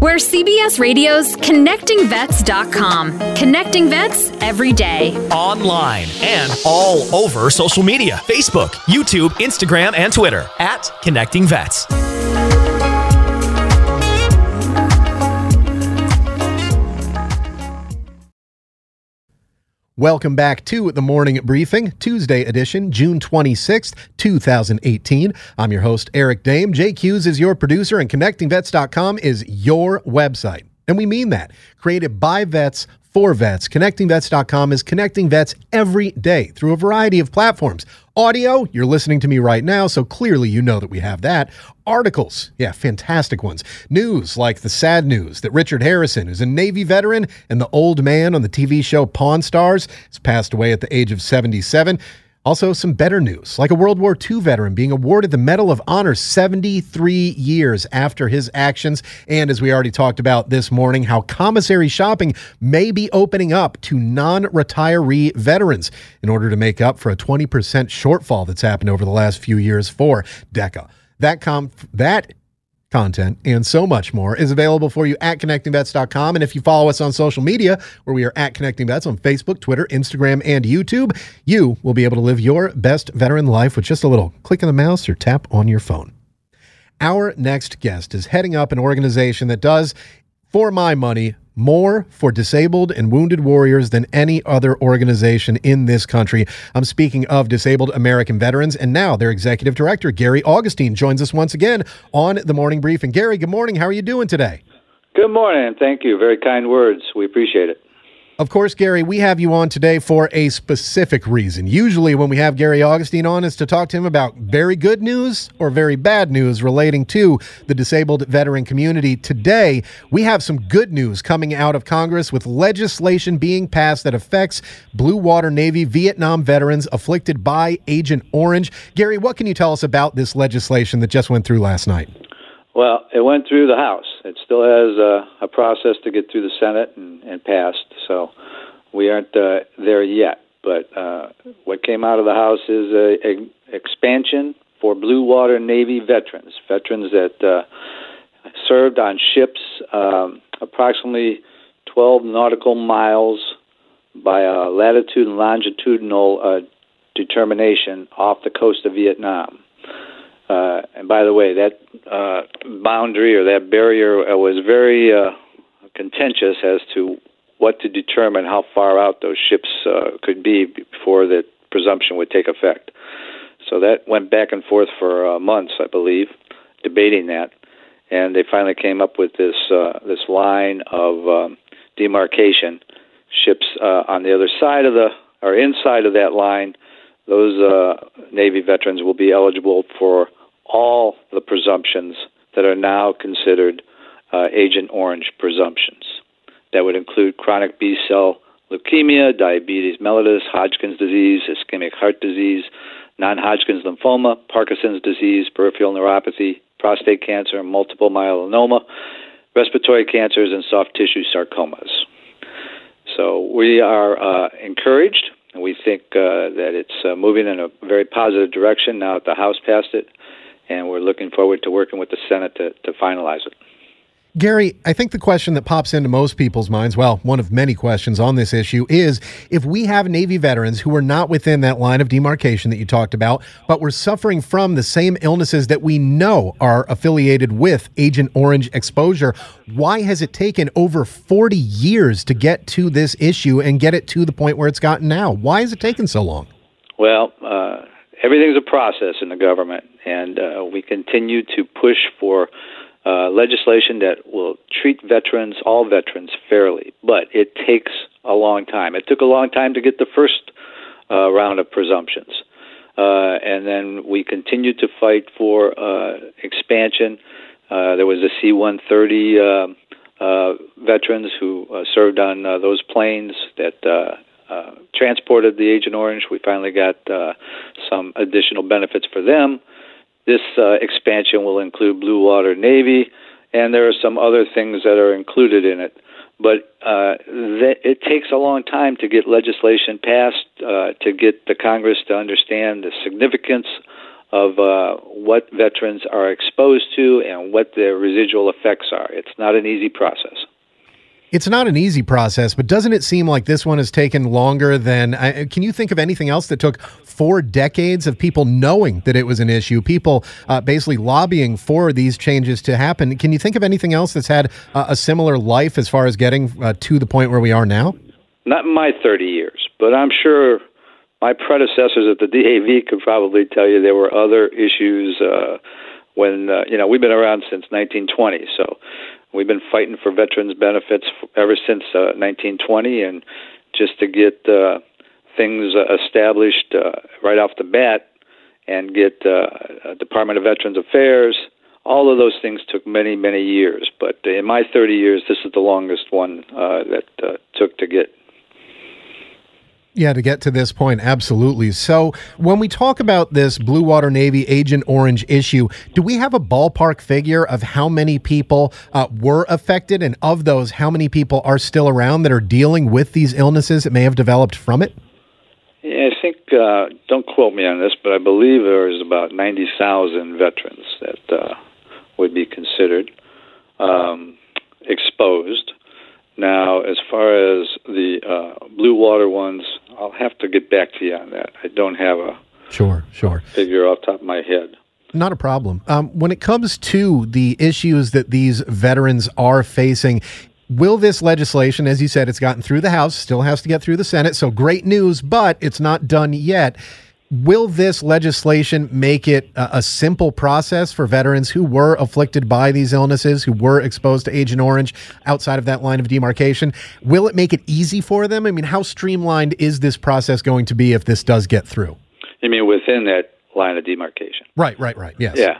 We're C B S Radio's Connecting Vets dot com. Connecting Vets every day. Online and all over social media. Facebook, YouTube, Instagram, and Twitter. At Connecting Vets. Welcome back to The Morning Briefing, Tuesday edition, June twenty-sixth, twenty eighteen. I'm your host, Eric Dame. Jake Hughes is your producer, and Connecting Vets dot com is your website. And we mean that. Created by vets, for vets. Connecting Vets dot com is connecting vets every day through a variety of platforms. Audio, you're listening to me right now, so clearly you know that we have that. Articles, yeah, fantastic ones. News, like the sad news that Richard Harrison, who's a Navy veteran and the old man on the T V show Pawn Stars, has passed away at the age of seventy-seven. Also, some better news, like a World War Two veteran being awarded the Medal of Honor seventy-three years after his actions. And as we already talked about this morning, how commissary shopping may be opening up to non-retiree veterans in order to make up for a twenty percent shortfall that's happened over the last few years for DECA. That com- that content and so much more is available for you at connecting vets dot com. And if you follow us on social media, where we are at ConnectingVets on Facebook, Twitter, Instagram, and YouTube, you will be able to live your best veteran life with just a little click of the mouse or tap on your phone. Our next guest is heading up an organization that does, for my money, more for disabled and wounded warriors than any other organization in this country. I'm speaking of Disabled American Veterans, and now their executive director, Gary Augustine, joins us once again on The Morning Briefing. Gary, good morning. How are you doing today? Good morning, and thank you. Very kind words. We appreciate it. Of course, Gary, we have you on today for a specific reason. Usually when we have Gary Augustine on, it's to talk to him about very good news or very bad news relating to the disabled veteran community. Today, we have some good news coming out of Congress with legislation being passed that affects Blue Water Navy Vietnam veterans afflicted by Agent Orange. Gary, what can you tell us about this legislation that just went through last night? Well, it went through the House. It still has a, a process to get through the Senate and, and passed, so we aren't uh, there yet. But uh, what came out of the House is a, a expansion for Blue Water Navy veterans, veterans that uh, served on ships um, approximately twelve nautical miles by a latitude and longitudinal uh, determination off the coast of Vietnam. Uh, and by the way, that uh, boundary or that barrier uh, was very uh, contentious as to what to determine how far out those ships uh, could be before the presumption would take effect. So that went back and forth for uh, months, I believe, debating that. And they finally came up with this uh, this line of um, demarcation. Ships uh, on the other side of the, or inside of that line, those uh, Navy veterans will be eligible for all the presumptions that are now considered uh, Agent Orange presumptions. That would include chronic B-cell leukemia, diabetes mellitus, Hodgkin's disease, ischemic heart disease, non-Hodgkin's lymphoma, Parkinson's disease, peripheral neuropathy, prostate cancer, multiple myeloma, respiratory cancers, and soft tissue sarcomas. So we are uh, encouraged, and we think uh, that it's uh, moving in a very positive direction now that the House passed it, and we're looking forward to working with the Senate to, to finalize it. Gary, I think the question that pops into most people's minds, well, one of many questions on this issue, is if we have Navy veterans who are not within that line of demarcation that you talked about, but we're suffering from the same illnesses that we know are affiliated with Agent Orange exposure, why has it taken over forty years to get to this issue and get it to the point where it's gotten now? Why has it taken so long? Well, uh, everything's a process in the government, and uh, we continue to push for Uh, legislation that will treat veterans, all veterans, fairly. But it takes a long time. It took a long time to get the first uh, round of presumptions. Uh, and then we continued to fight for uh, expansion. Uh, there was the C one thirty uh, uh, veterans who uh, served on uh, those planes that uh, uh, transported the Agent Orange. We finally got uh, some additional benefits for them. This uh, expansion will include Blue Water Navy, and there are some other things that are included in it. But uh, th- it takes a long time to get legislation passed, uh, to get the Congress to understand the significance of uh, what veterans are exposed to and what their residual effects are. It's not an easy process. It's not an easy process, but doesn't it seem like this one has taken longer than... Uh, can you think of anything else that took four decades of people knowing that it was an issue, people uh, basically lobbying for these changes to happen? Can you think of anything else that's had uh, a similar life as far as getting uh, to the point where we are now? Not in my thirty years, but I'm sure my predecessors at the D A V could probably tell you there were other issues uh, when... Uh, you know, we've been around since nineteen twenty, so... We've been fighting for veterans' benefits ever since uh, nineteen twenty, and just to get uh, things uh, established uh, right off the bat and get uh, a Department of Veterans Affairs, all of those things took many, many years. But in my thirty years, this is the longest one uh, that uh, took to get. Yeah, to get to this point, absolutely. So when we talk about this Blue Water Navy Agent Orange issue, do we have a ballpark figure of how many people uh, were affected, and of those, how many people are still around that are dealing with these illnesses that may have developed from it? Yeah, I think, uh, don't quote me on this, but I believe there's about ninety thousand veterans that uh, would be considered um, exposed. Now, as far as the uh, Blue Water ones, I'll have to get back to you on that. I don't have a sure, sure. figure off the top of my head. Not a problem. Um, when it comes to the issues that these veterans are facing, will this legislation, as you said, it's gotten through the House, still has to get through the Senate, so great news, but it's not done yet. Will this legislation make it a, a simple process for veterans who were afflicted by these illnesses, who were exposed to Agent Orange outside of that line of demarcation? Will it make it easy for them? I mean, how streamlined is this process going to be if this does get through? I mean, within that line of demarcation. Right, right, right, yes. Yeah.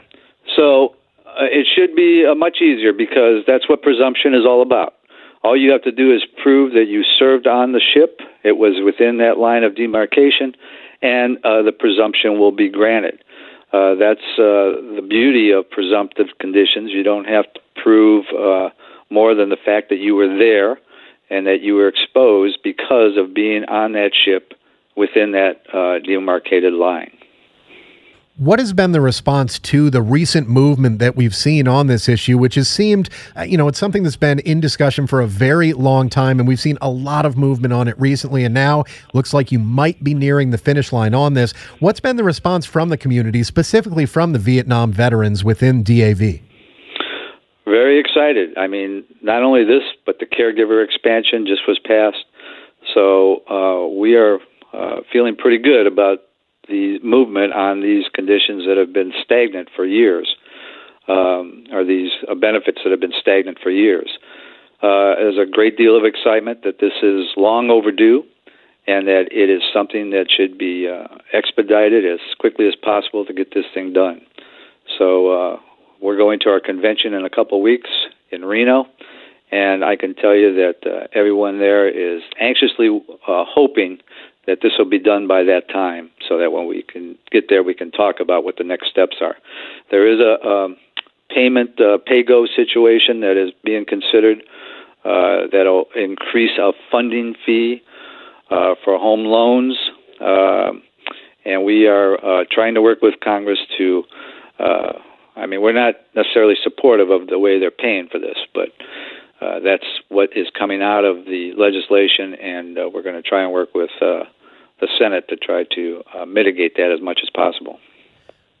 So uh, it should be uh, much easier because that's what presumption is all about. All you have to do is prove that you served on the ship, it was within that line of demarcation, and uh, the presumption will be granted. Uh, that's uh, the beauty of presumptive conditions. You don't have to prove uh, more than the fact that you were there and that you were exposed because of being on that ship within that uh, demarcated line. What has been the response to the recent movement that we've seen on this issue, which has seemed, you know, it's something that's been in discussion for a very long time, and we've seen a lot of movement on it recently, and now looks like you might be nearing the finish line on this. What's been the response from the community, specifically from the Vietnam veterans within D A V? Very excited. I mean, not only this, but the caregiver expansion just was passed, so uh, we are uh, feeling pretty good about the movement on these conditions that have been stagnant for years, um, or these uh, benefits that have been stagnant for years. Uh, there's a great deal of excitement that this is long overdue and that it is something that should be uh, expedited as quickly as possible to get this thing done. So uh, we're going to our convention in a couple of weeks in Reno, and I can tell you that uh, everyone there is anxiously uh, hoping that this will be done by that time so that when we can get there, we can talk about what the next steps are. There is a um, payment uh, pay-go situation that is being considered uh, that will increase our funding fee uh, for home loans. Uh, and we are uh, trying to work with Congress to, uh, I mean, we're not necessarily supportive of the way they're paying for this, but Uh, that's what is coming out of the legislation, and uh, we're going to try and work with uh, the Senate to try to uh, mitigate that as much as possible.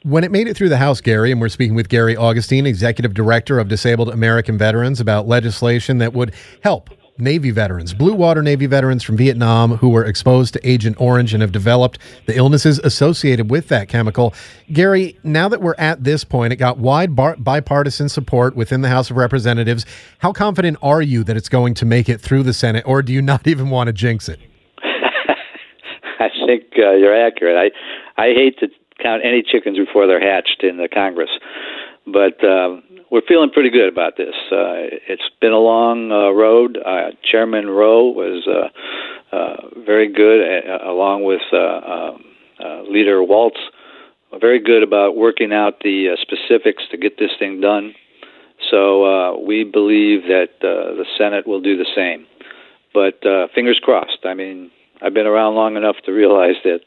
When it made it through the House, Gary, and we're speaking with Gary Augustine, Executive Director of Disabled American Veterans, about legislation that would help Navy veterans, Blue Water Navy veterans from Vietnam who were exposed to Agent Orange and have developed the illnesses associated with that chemical. Gary, now that we're at this point, it got wide bar- bipartisan support within the House of Representatives. How confident are you that it's going to make it through the Senate, or do you not even want to jinx it? I think uh, you're accurate. I, I hate to count any chickens before they're hatched in the Congress, but um, we're feeling pretty good about this. Uh, it's been a long uh, road. Uh, Chairman Rowe was uh, uh, very good, uh, along with uh, um, uh, Leader Waltz, very good about working out the uh, specifics to get this thing done. So uh, we believe that uh, the Senate will do the same. But uh, fingers crossed. I mean, I've been around long enough to realize that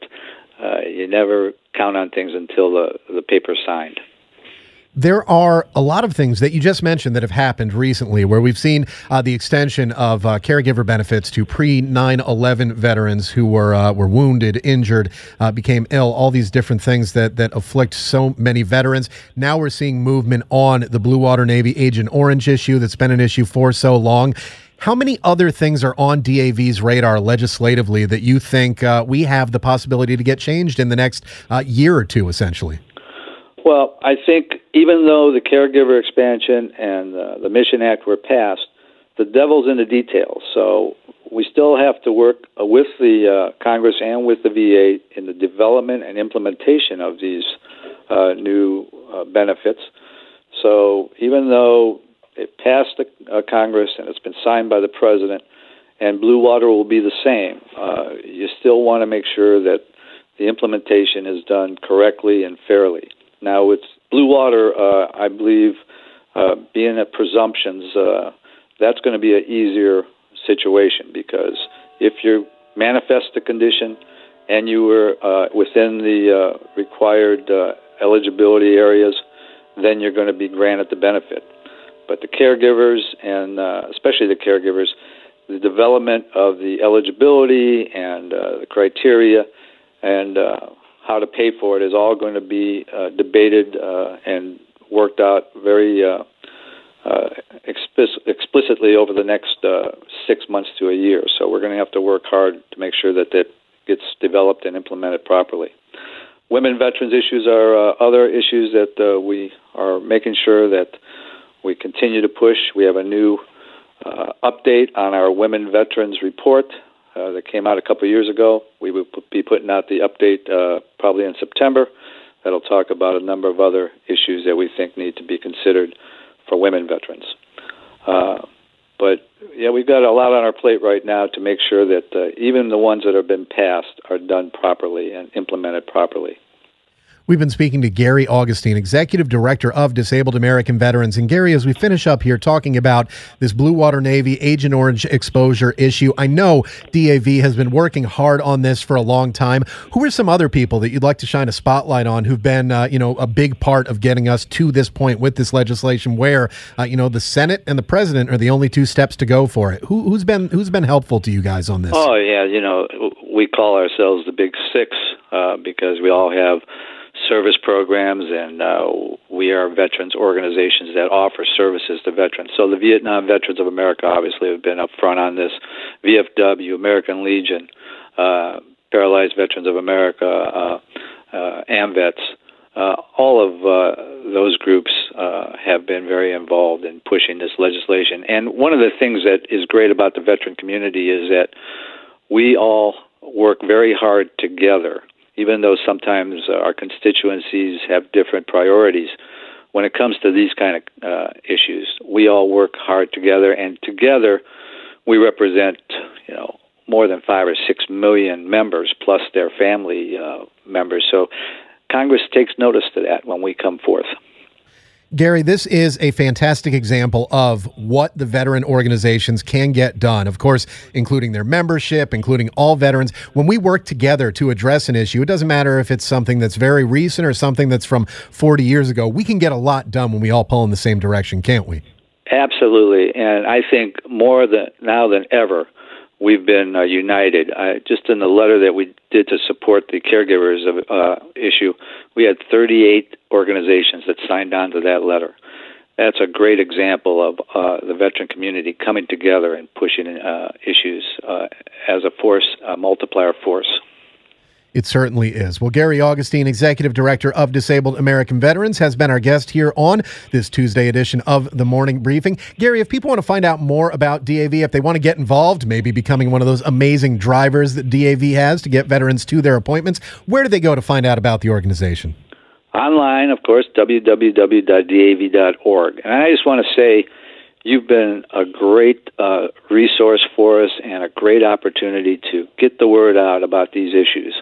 uh, you never count on things until the, the paper's signed. There are a lot of things that you just mentioned that have happened recently where we've seen uh, the extension of uh, caregiver benefits to pre nine eleven veterans who were uh, were wounded, injured, uh, became ill, all these different things that, that afflict so many veterans. Now we're seeing movement on the Blue Water Navy Agent Orange issue that's been an issue for so long. How many other things are on D A V's radar legislatively that you think uh, we have the possibility to get changed in the next uh, year or two, essentially? Well, I think even though the caregiver expansion and uh, the Mission Act were passed, the devil's in the details. So we still have to work with the uh, Congress and with the V A in the development and implementation of these uh, new uh, benefits. So even though it passed the uh, Congress and it's been signed by the President, and Blue Water will be the same, uh, you still want to make sure that the implementation is done correctly and fairly. Now, with Blue Water, uh, I believe, uh, being at presumptions, uh, that's going to be an easier situation because if you manifest the condition and you were uh, within the uh, required uh, eligibility areas, then you're going to be granted the benefit. But the caregivers, and uh, especially the caregivers, the development of the eligibility and uh, the criteria and uh, how to pay for it is all going to be uh, debated uh, and worked out very uh, uh, explic- explicitly over the next uh, six months to a year. So we're going to have to work hard to make sure that that gets developed and implemented properly. Women veterans issues are uh, other issues that uh, we are making sure that we continue to push. We have a new uh, update on our Women Veterans Report uh, that came out a couple years ago. We will be putting out the update uh, probably in September. That'll talk about a number of other issues that we think need to be considered for women veterans. Uh, but, yeah, we've got a lot on our plate right now to make sure that uh, even the ones that have been passed are done properly and implemented properly. We've been speaking to Gary Augustine, Executive Director of Disabled American Veterans. And Gary, as we finish up here talking about this Blue Water Navy Agent Orange exposure issue, I know D A V has been working hard on this for a long time. Who are some other people that you'd like to shine a spotlight on who've been, uh, you know, a big part of getting us to this point with this legislation where, uh, you know, the Senate and the President are the only two steps to go for it? Who, who's been who's been helpful to you guys on this? Oh, yeah. You know, we call ourselves the Big Six uh, because we all have service programs, and uh, we are veterans organizations that offer services to veterans. So the Vietnam Veterans of America obviously have been up front on this. V F W, American Legion, uh, Paralyzed Veterans of America, uh, uh, AmVets, uh, all of uh, those groups uh, have been very involved in pushing this legislation. And one of the things that is great about the veteran community is that we all work very hard together, even though sometimes our constituencies have different priorities. When it comes to these kind of uh, issues, we all work hard together, and together we represent, you know, more than five or six million members plus their family uh, members. So Congress takes notice to that when we come forth. Gary, this is a fantastic example of what the veteran organizations can get done, of course, including their membership, including all veterans. When we work together to address an issue, it doesn't matter if it's something that's very recent or something that's from forty years ago. We can get a lot done when we all pull in the same direction, can't we? Absolutely. And I think more than now than ever, we've been uh, united. I, just in the letter that we did to support the caregivers of, uh, issue, we had thirty-eight organizations that signed on to that letter. That's a great example of uh, the veteran community coming together and pushing uh, issues uh, as a force, a multiplier force. It certainly is. Well, Gary Augustine, Executive Director of Disabled American Veterans, has been our guest here on this Tuesday edition of The Morning Briefing. Gary, if people want to find out more about D A V, if they want to get involved, maybe becoming one of those amazing drivers that D A V has to get veterans to their appointments, where do they go to find out about the organization? Online, of course, w w w dot d a v dot org. And I just want to say you've been a great uh, resource for us and a great opportunity to get the word out about these issues.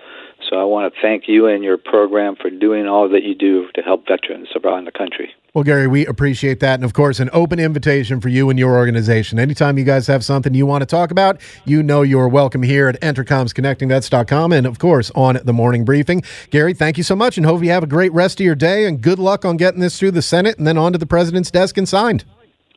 So I want to thank you and your program for doing all that you do to help veterans around the country. Well, Gary, we appreciate that. And, of course, an open invitation for you and your organization. Anytime you guys have something you want to talk about, you know you're welcome here at Entercom's Connecting Vets dot com and, of course, on The Morning Briefing. Gary, thank you so much, and hope you have a great rest of your day, and good luck on getting this through the Senate and then on to the President's desk and signed.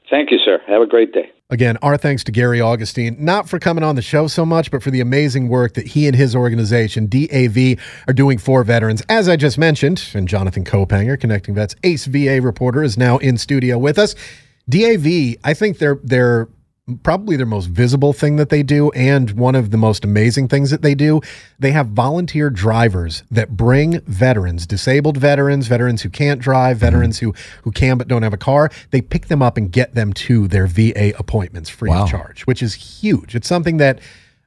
Thank you, sir. Have a great day. Again, our thanks to Gary Augustine, not for coming on the show so much, but for the amazing work that he and his organization, D A V, are doing for veterans. As I just mentioned, and Jonathan Kopanger, Connecting Vets ace V A reporter, is now in studio with us. D A V, I think they're they're probably their most visible thing that they do, and one of the most amazing things that they do, they have volunteer drivers that bring veterans, disabled veterans, veterans who can't drive, veterans who who can but don't have a car. They pick them up and get them to their V A appointments free wow. of charge, which is huge. It's something that,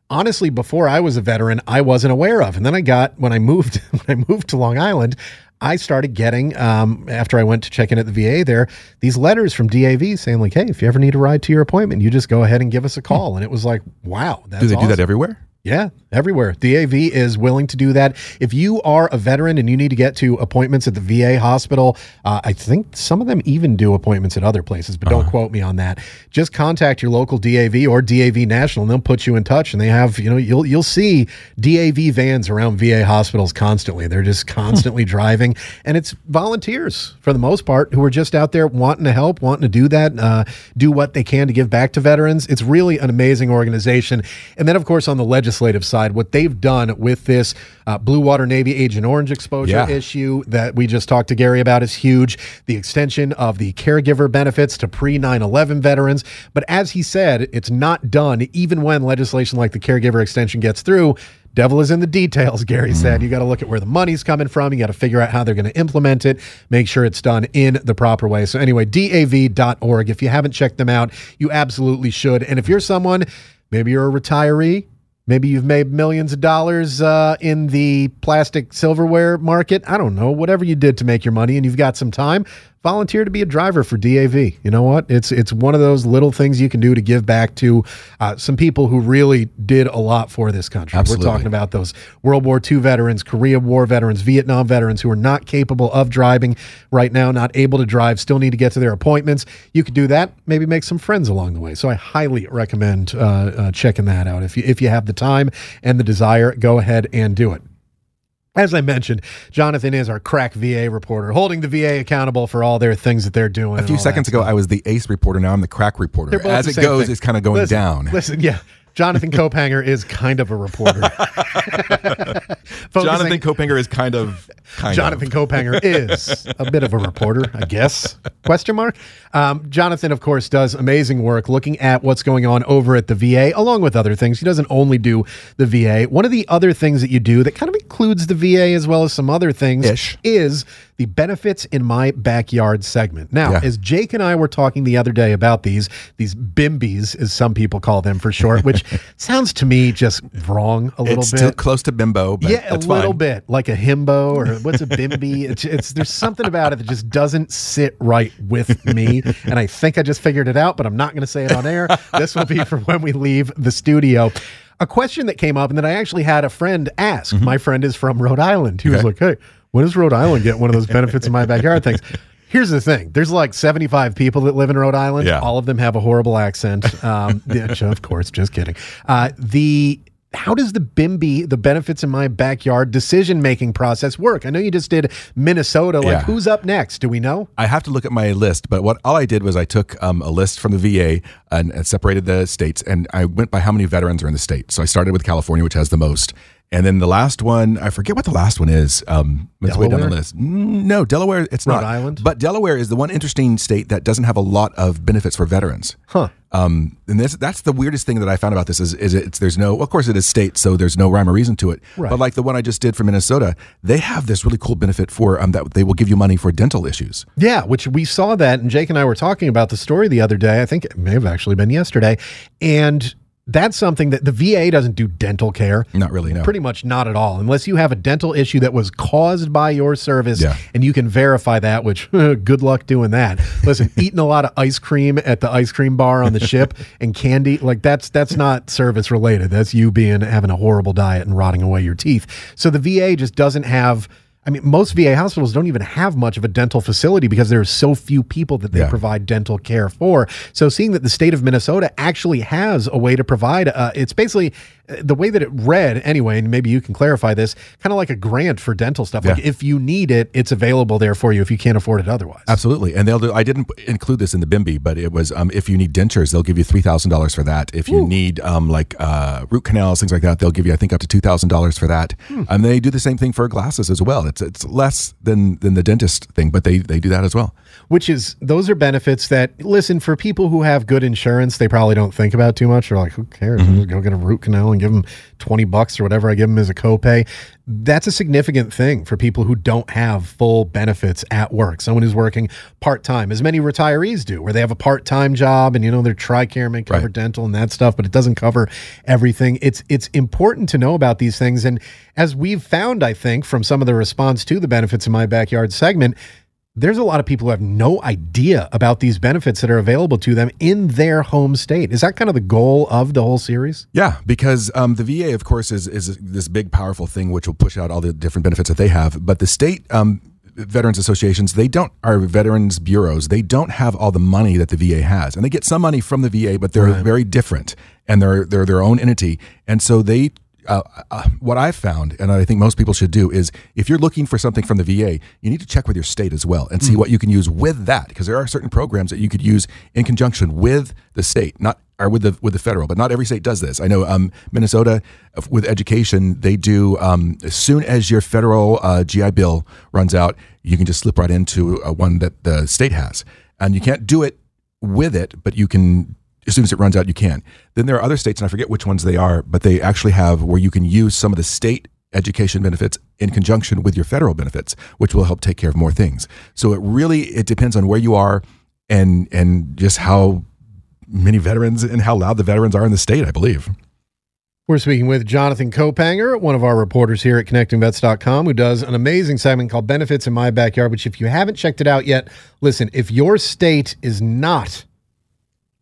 honestly, before I was a veteran, I wasn't aware of. And then I got, when I moved, when I moved to Long Island, I started getting, um, after I went to check in at the V A there, these letters from D A V saying, like, hey, if you ever need a ride to your appointment, you just go ahead and give us a call. And it was like, wow, that's awesome. Do they do that everywhere? Yeah, everywhere. D A V is willing to do that. If you are a veteran and you need to get to appointments at the V A hospital, uh, I think some of them even do appointments at other places, but don't uh-huh. quote me on that. Just contact your local D A V or D A V National, and they'll put you in touch. And they have, you know, you'll you'll see D A V vans around V A hospitals constantly. They're just constantly driving, and it's volunteers for the most part who are just out there wanting to help, wanting to do that, uh, do what they can to give back to veterans. It's really an amazing organization. And then, of course, on the legislative legislative side, what they've done with this uh, Blue Water Navy Agent Orange exposure yeah. issue that we just talked to Gary about is huge. The extension of the caregiver benefits to pre nine eleven veterans. But as he said, it's not done even when legislation like the caregiver extension gets through. Devil is in the details, Gary said. You got to look at where the money's coming from. You got to figure out how they're going to implement it, make sure it's done in the proper way. So anyway, D A V dot org. If you haven't checked them out, you absolutely should. And if you're someone, maybe you're a retiree, maybe you've made millions of dollars uh, in the plastic silverware market. I don't know. Whatever you did to make your money and you've got some time, volunteer to be a driver for D A V. You know what? It's it's one of those little things you can do to give back to uh, some people who really did a lot for this country. Absolutely. We're talking about those World War Two veterans, Korea War veterans, Vietnam veterans who are not capable of driving right now, not able to drive, still need to get to their appointments. You could do that. Maybe make some friends along the way. So I highly recommend uh, uh, checking that out. If you, if you have the time and the desire, go ahead and do it. As I mentioned, Jonathan is our crack V A reporter, holding the V A accountable for all their things that they're doing. A few seconds ago, I was the ACE reporter. Now I'm the crack reporter. As it goes, it's kind of going down. Listen, yeah. Jonathan Kopanger is kind of a reporter. Jonathan Kopanger is kind of, kind Jonathan of. Kopanger is a bit of a reporter, I guess, question mark. Um, Jonathan, of course, does amazing work looking at what's going on over at the V A, along with other things. He doesn't only do the V A. One of the other things that you do that kind of includes the V A as well as some other things Ish. is the Benefits in My Backyard segment. Now, yeah. as Jake and I were talking the other day about these, these bimbies, as some people call them for short, which sounds to me just wrong a little it's bit. It's still close to bimbo, but yeah, a little fine. bit, like a himbo or what's a bimby. it's, it's there's something about it that just doesn't sit right with me, and I think I just figured it out, but I'm not going to say it on air. This will be for when we leave the studio. A question that came up, and that I actually had a friend ask. Mm-hmm. My friend is from Rhode Island. He okay. was like, hey, when does Rhode Island get one of those Benefits in My Backyard things? Here's the thing. There's like seventy-five people that live in Rhode Island. Yeah. All of them have a horrible accent. Um, yeah, of course, just kidding. Uh, the How does the B I M B Y, the Benefits in My Backyard decision-making process work? I know you just did Minnesota. Like, yeah. who's up next? Do we know? I have to look at my list, but what all I did was I took um, a list from the V A and, and separated the states, and I went by how many veterans are in the state. So I started with California, which has the most. And then the last one, I forget what the last one is. Um, it's way down the list. No, Delaware, it's not. Rhode Island? But Delaware is the one interesting state that doesn't have a lot of benefits for veterans. Huh. Um, and this, that's the weirdest thing that I found about this is, is it's, there's no, of course it is state, so there's no rhyme or reason to it. Right. But like the one I just did for Minnesota, they have this really cool benefit for, um, that they will give you money for dental issues. Yeah. Which we saw that. And Jake and I were talking about the story the other day. I think it may have actually been yesterday. And that's something that the V A doesn't do dental care. Not really, no. Pretty much not at all, unless you have a dental issue that was caused by your service, yeah. and you can verify that, which good luck doing that. Listen, eating a lot of ice cream at the ice cream bar on the ship and candy, like that's that's not service related. That's you being having a horrible diet and rotting away your teeth. So the V A just doesn't have... I mean, most V A hospitals don't even have much of a dental facility because there are so few people that they yeah. provide dental care for. So seeing that the state of Minnesota actually has a way to provide, uh, it's basically the way that it read anyway, and maybe you can clarify this, kind of like a grant for dental stuff. Yeah. Like if you need it, it's available there for you if you can't afford it otherwise. Absolutely. And they'll do, I didn't include this in the B I M B Y, but it was um, if you need dentures, they'll give you three thousand dollars for that. If you Ooh. need um, like uh, root canals, things like that, they'll give you, I think, up to two thousand dollars for that. Hmm. And they do the same thing for glasses as well. It's it's less than than the dentist thing, but they they do that as well. Which is, those are benefits that, listen, for people who have good insurance, they probably don't think about too much. They're like, who cares? Mm-hmm. I'm just go get a root canal and give them twenty bucks or whatever I give them as a copay. That's a significant thing for people who don't have full benefits at work. Someone who's working part-time, as many retirees do, where they have a part-time job and, you know, their TRICARE may cover right. dental and that stuff, but it doesn't cover everything. It's it's important to know about these things. And as we've found, I think, from some of the response to the Benefits in My Backyard segment, there's a lot of people who have no idea about these benefits that are available to them in their home state. Is that kind of the goal of the whole series? Yeah, because um, the V A, of course, is is this big, powerful thing which will push out all the different benefits that they have. But the state um, veterans associations, they don't, are veterans bureaus, they don't have all the money that the V A has. And they get some money from the V A, but they're right. very different, and they're they're their own entity. And so they... Uh, uh, what I've found, and I think most people should do, is if you're looking for something from the V A, you need to check with your state as well and see mm. what you can use with that, because there are certain programs that you could use in conjunction with the state, not are with the with the federal, but not every state does this. I know um, Minnesota with education, they do. Um, as soon as your federal uh, G I Bill runs out, you can just slip right into uh, one that the state has, and you can't do it with it, but you can. As soon as it runs out, you can. Then there are other states, and I forget which ones they are, but they actually have where you can use some of the state education benefits in conjunction with your federal benefits, which will help take care of more things. So it really, it depends on where you are and and just how many veterans and how loud the veterans are in the state, I believe. We're speaking with Jonathan Kopanger, one of our reporters here at Connecting Vets dot com, who does an amazing segment called Benefits in My Backyard, which if you haven't checked it out yet, listen, if your state is not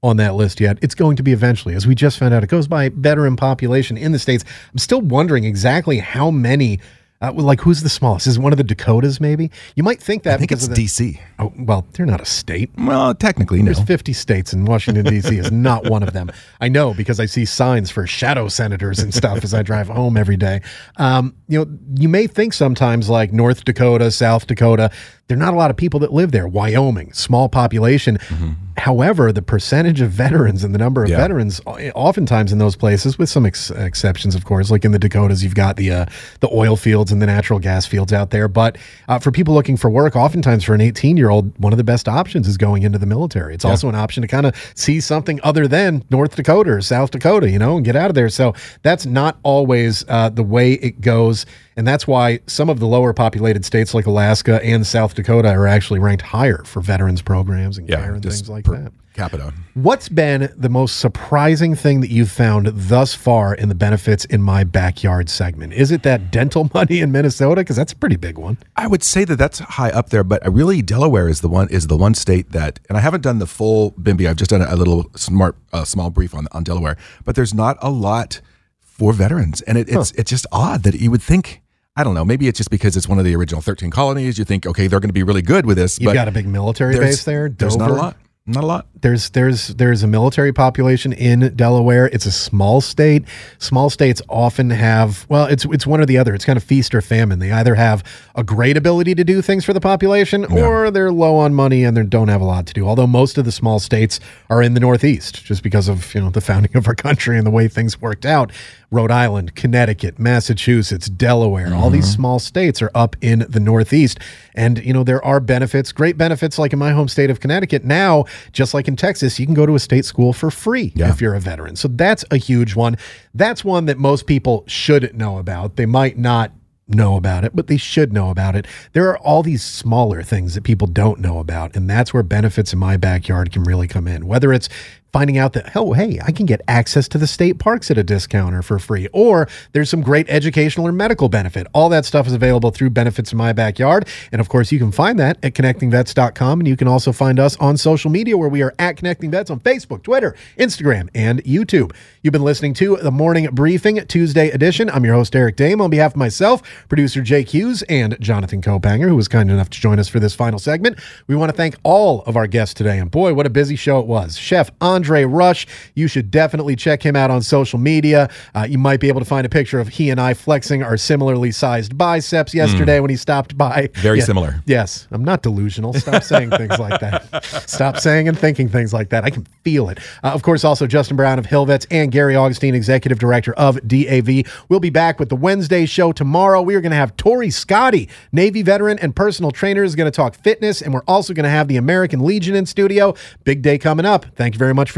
on that list yet, it's going to be eventually. As we just found out, it goes by veteran population in the states. I'm still wondering exactly how many, uh, like who's the smallest? Is it one of the Dakotas maybe? You might think that. I think because it's D C. Oh, well, they're not a state. Well, technically, There's no. There's fifty states, and Washington, D C is not one of them. I know because I see signs for shadow senators and stuff as I drive home every day. Um, you know, you may think sometimes like North Dakota, South Dakota, there are not a lot of people that live there. Wyoming, small population. Mm-hmm. However, the percentage of veterans and the number of yeah. veterans, oftentimes in those places, with some ex exceptions, of course, like in the Dakotas, you've got the uh, the oil fields and the natural gas fields out there. But uh, for people looking for work, oftentimes for an eighteen-year-old, one of the best options is going into the military. It's yeah. also an option to kind of see something other than North Dakota or South Dakota, you know, and get out of there. So that's not always uh, the way it goes. And that's why some of the lower populated states like Alaska and South Dakota are actually ranked higher for veterans programs and yeah, care and things like that. Capita. What's been the most surprising thing that you've found thus far in the Benefits in My Backyard segment? Is it that dental money in Minnesota? Because that's a pretty big one. I would say that that's high up there, but really Delaware is the one is the one state that, and I haven't done the full B I M B I. I've just done a little smart, uh, small brief on, on Delaware, but there's not a lot for veterans. And it, it's, huh. it's just odd that you would think, I don't know, maybe it's just because it's one of the original thirteen colonies. You think, okay, they're going to be really good with this. You've but got a big military base there. Dover. There's not a lot. Not a lot. There's there's there's a military population in Delaware. It's a small state. Small states often have, well, it's it's one or the other. It's kind of feast or famine. They either have a great ability to do things for the population yeah. or they're low on money and they don't have a lot to do. Although most of the small states are in the Northeast just because of, you know, the founding of our country and the way things worked out. Rhode Island, Connecticut, Massachusetts, Delaware, mm-hmm. all these small states are up in the Northeast. And, you know, there are benefits, great benefits, like in my home state of Connecticut. Now, just like in Texas, you can go to a state school for free yeah. if you're a veteran. So that's a huge one. That's one that most people should know about. They might not know about it, but they should know about it. There are all these smaller things that people don't know about, and that's where Benefits in My Backyard can really come in, whether it's finding out that, oh, hey, I can get access to the state parks at a discount or for free, or there's some great educational or medical benefit. All that stuff is available through Benefits in My Backyard. And of course, you can find that at Connecting Vets dot com. And you can also find us on social media where we are at Connecting Vets on Facebook, Twitter, Instagram, and YouTube. You've been listening to The Morning Briefing, Tuesday edition. I'm your host, Eric Dame. On behalf of myself, producer Jake Hughes, and Jonathan Kopanger, who was kind enough to join us for this final segment, we want to thank all of our guests today. And boy, what a busy show it was. Chef Andre Andre Rush, you should definitely check him out on social media. Uh, you might be able to find a picture of he and I flexing our similarly sized biceps yesterday mm. when he stopped by. Very yeah. similar. Yes. I'm not delusional. Stop saying things like that. Stop saying and thinking things like that. I can feel it. Uh, of course, also Justin Brown of Hill Vets and Gary Augustine, Executive Director of D A V. We'll be back with the Wednesday show tomorrow. We are going to have Tori Scotty, Navy veteran and personal trainer, is going to talk fitness, and we're also going to have the American Legion in studio. Big day coming up. Thank you very much for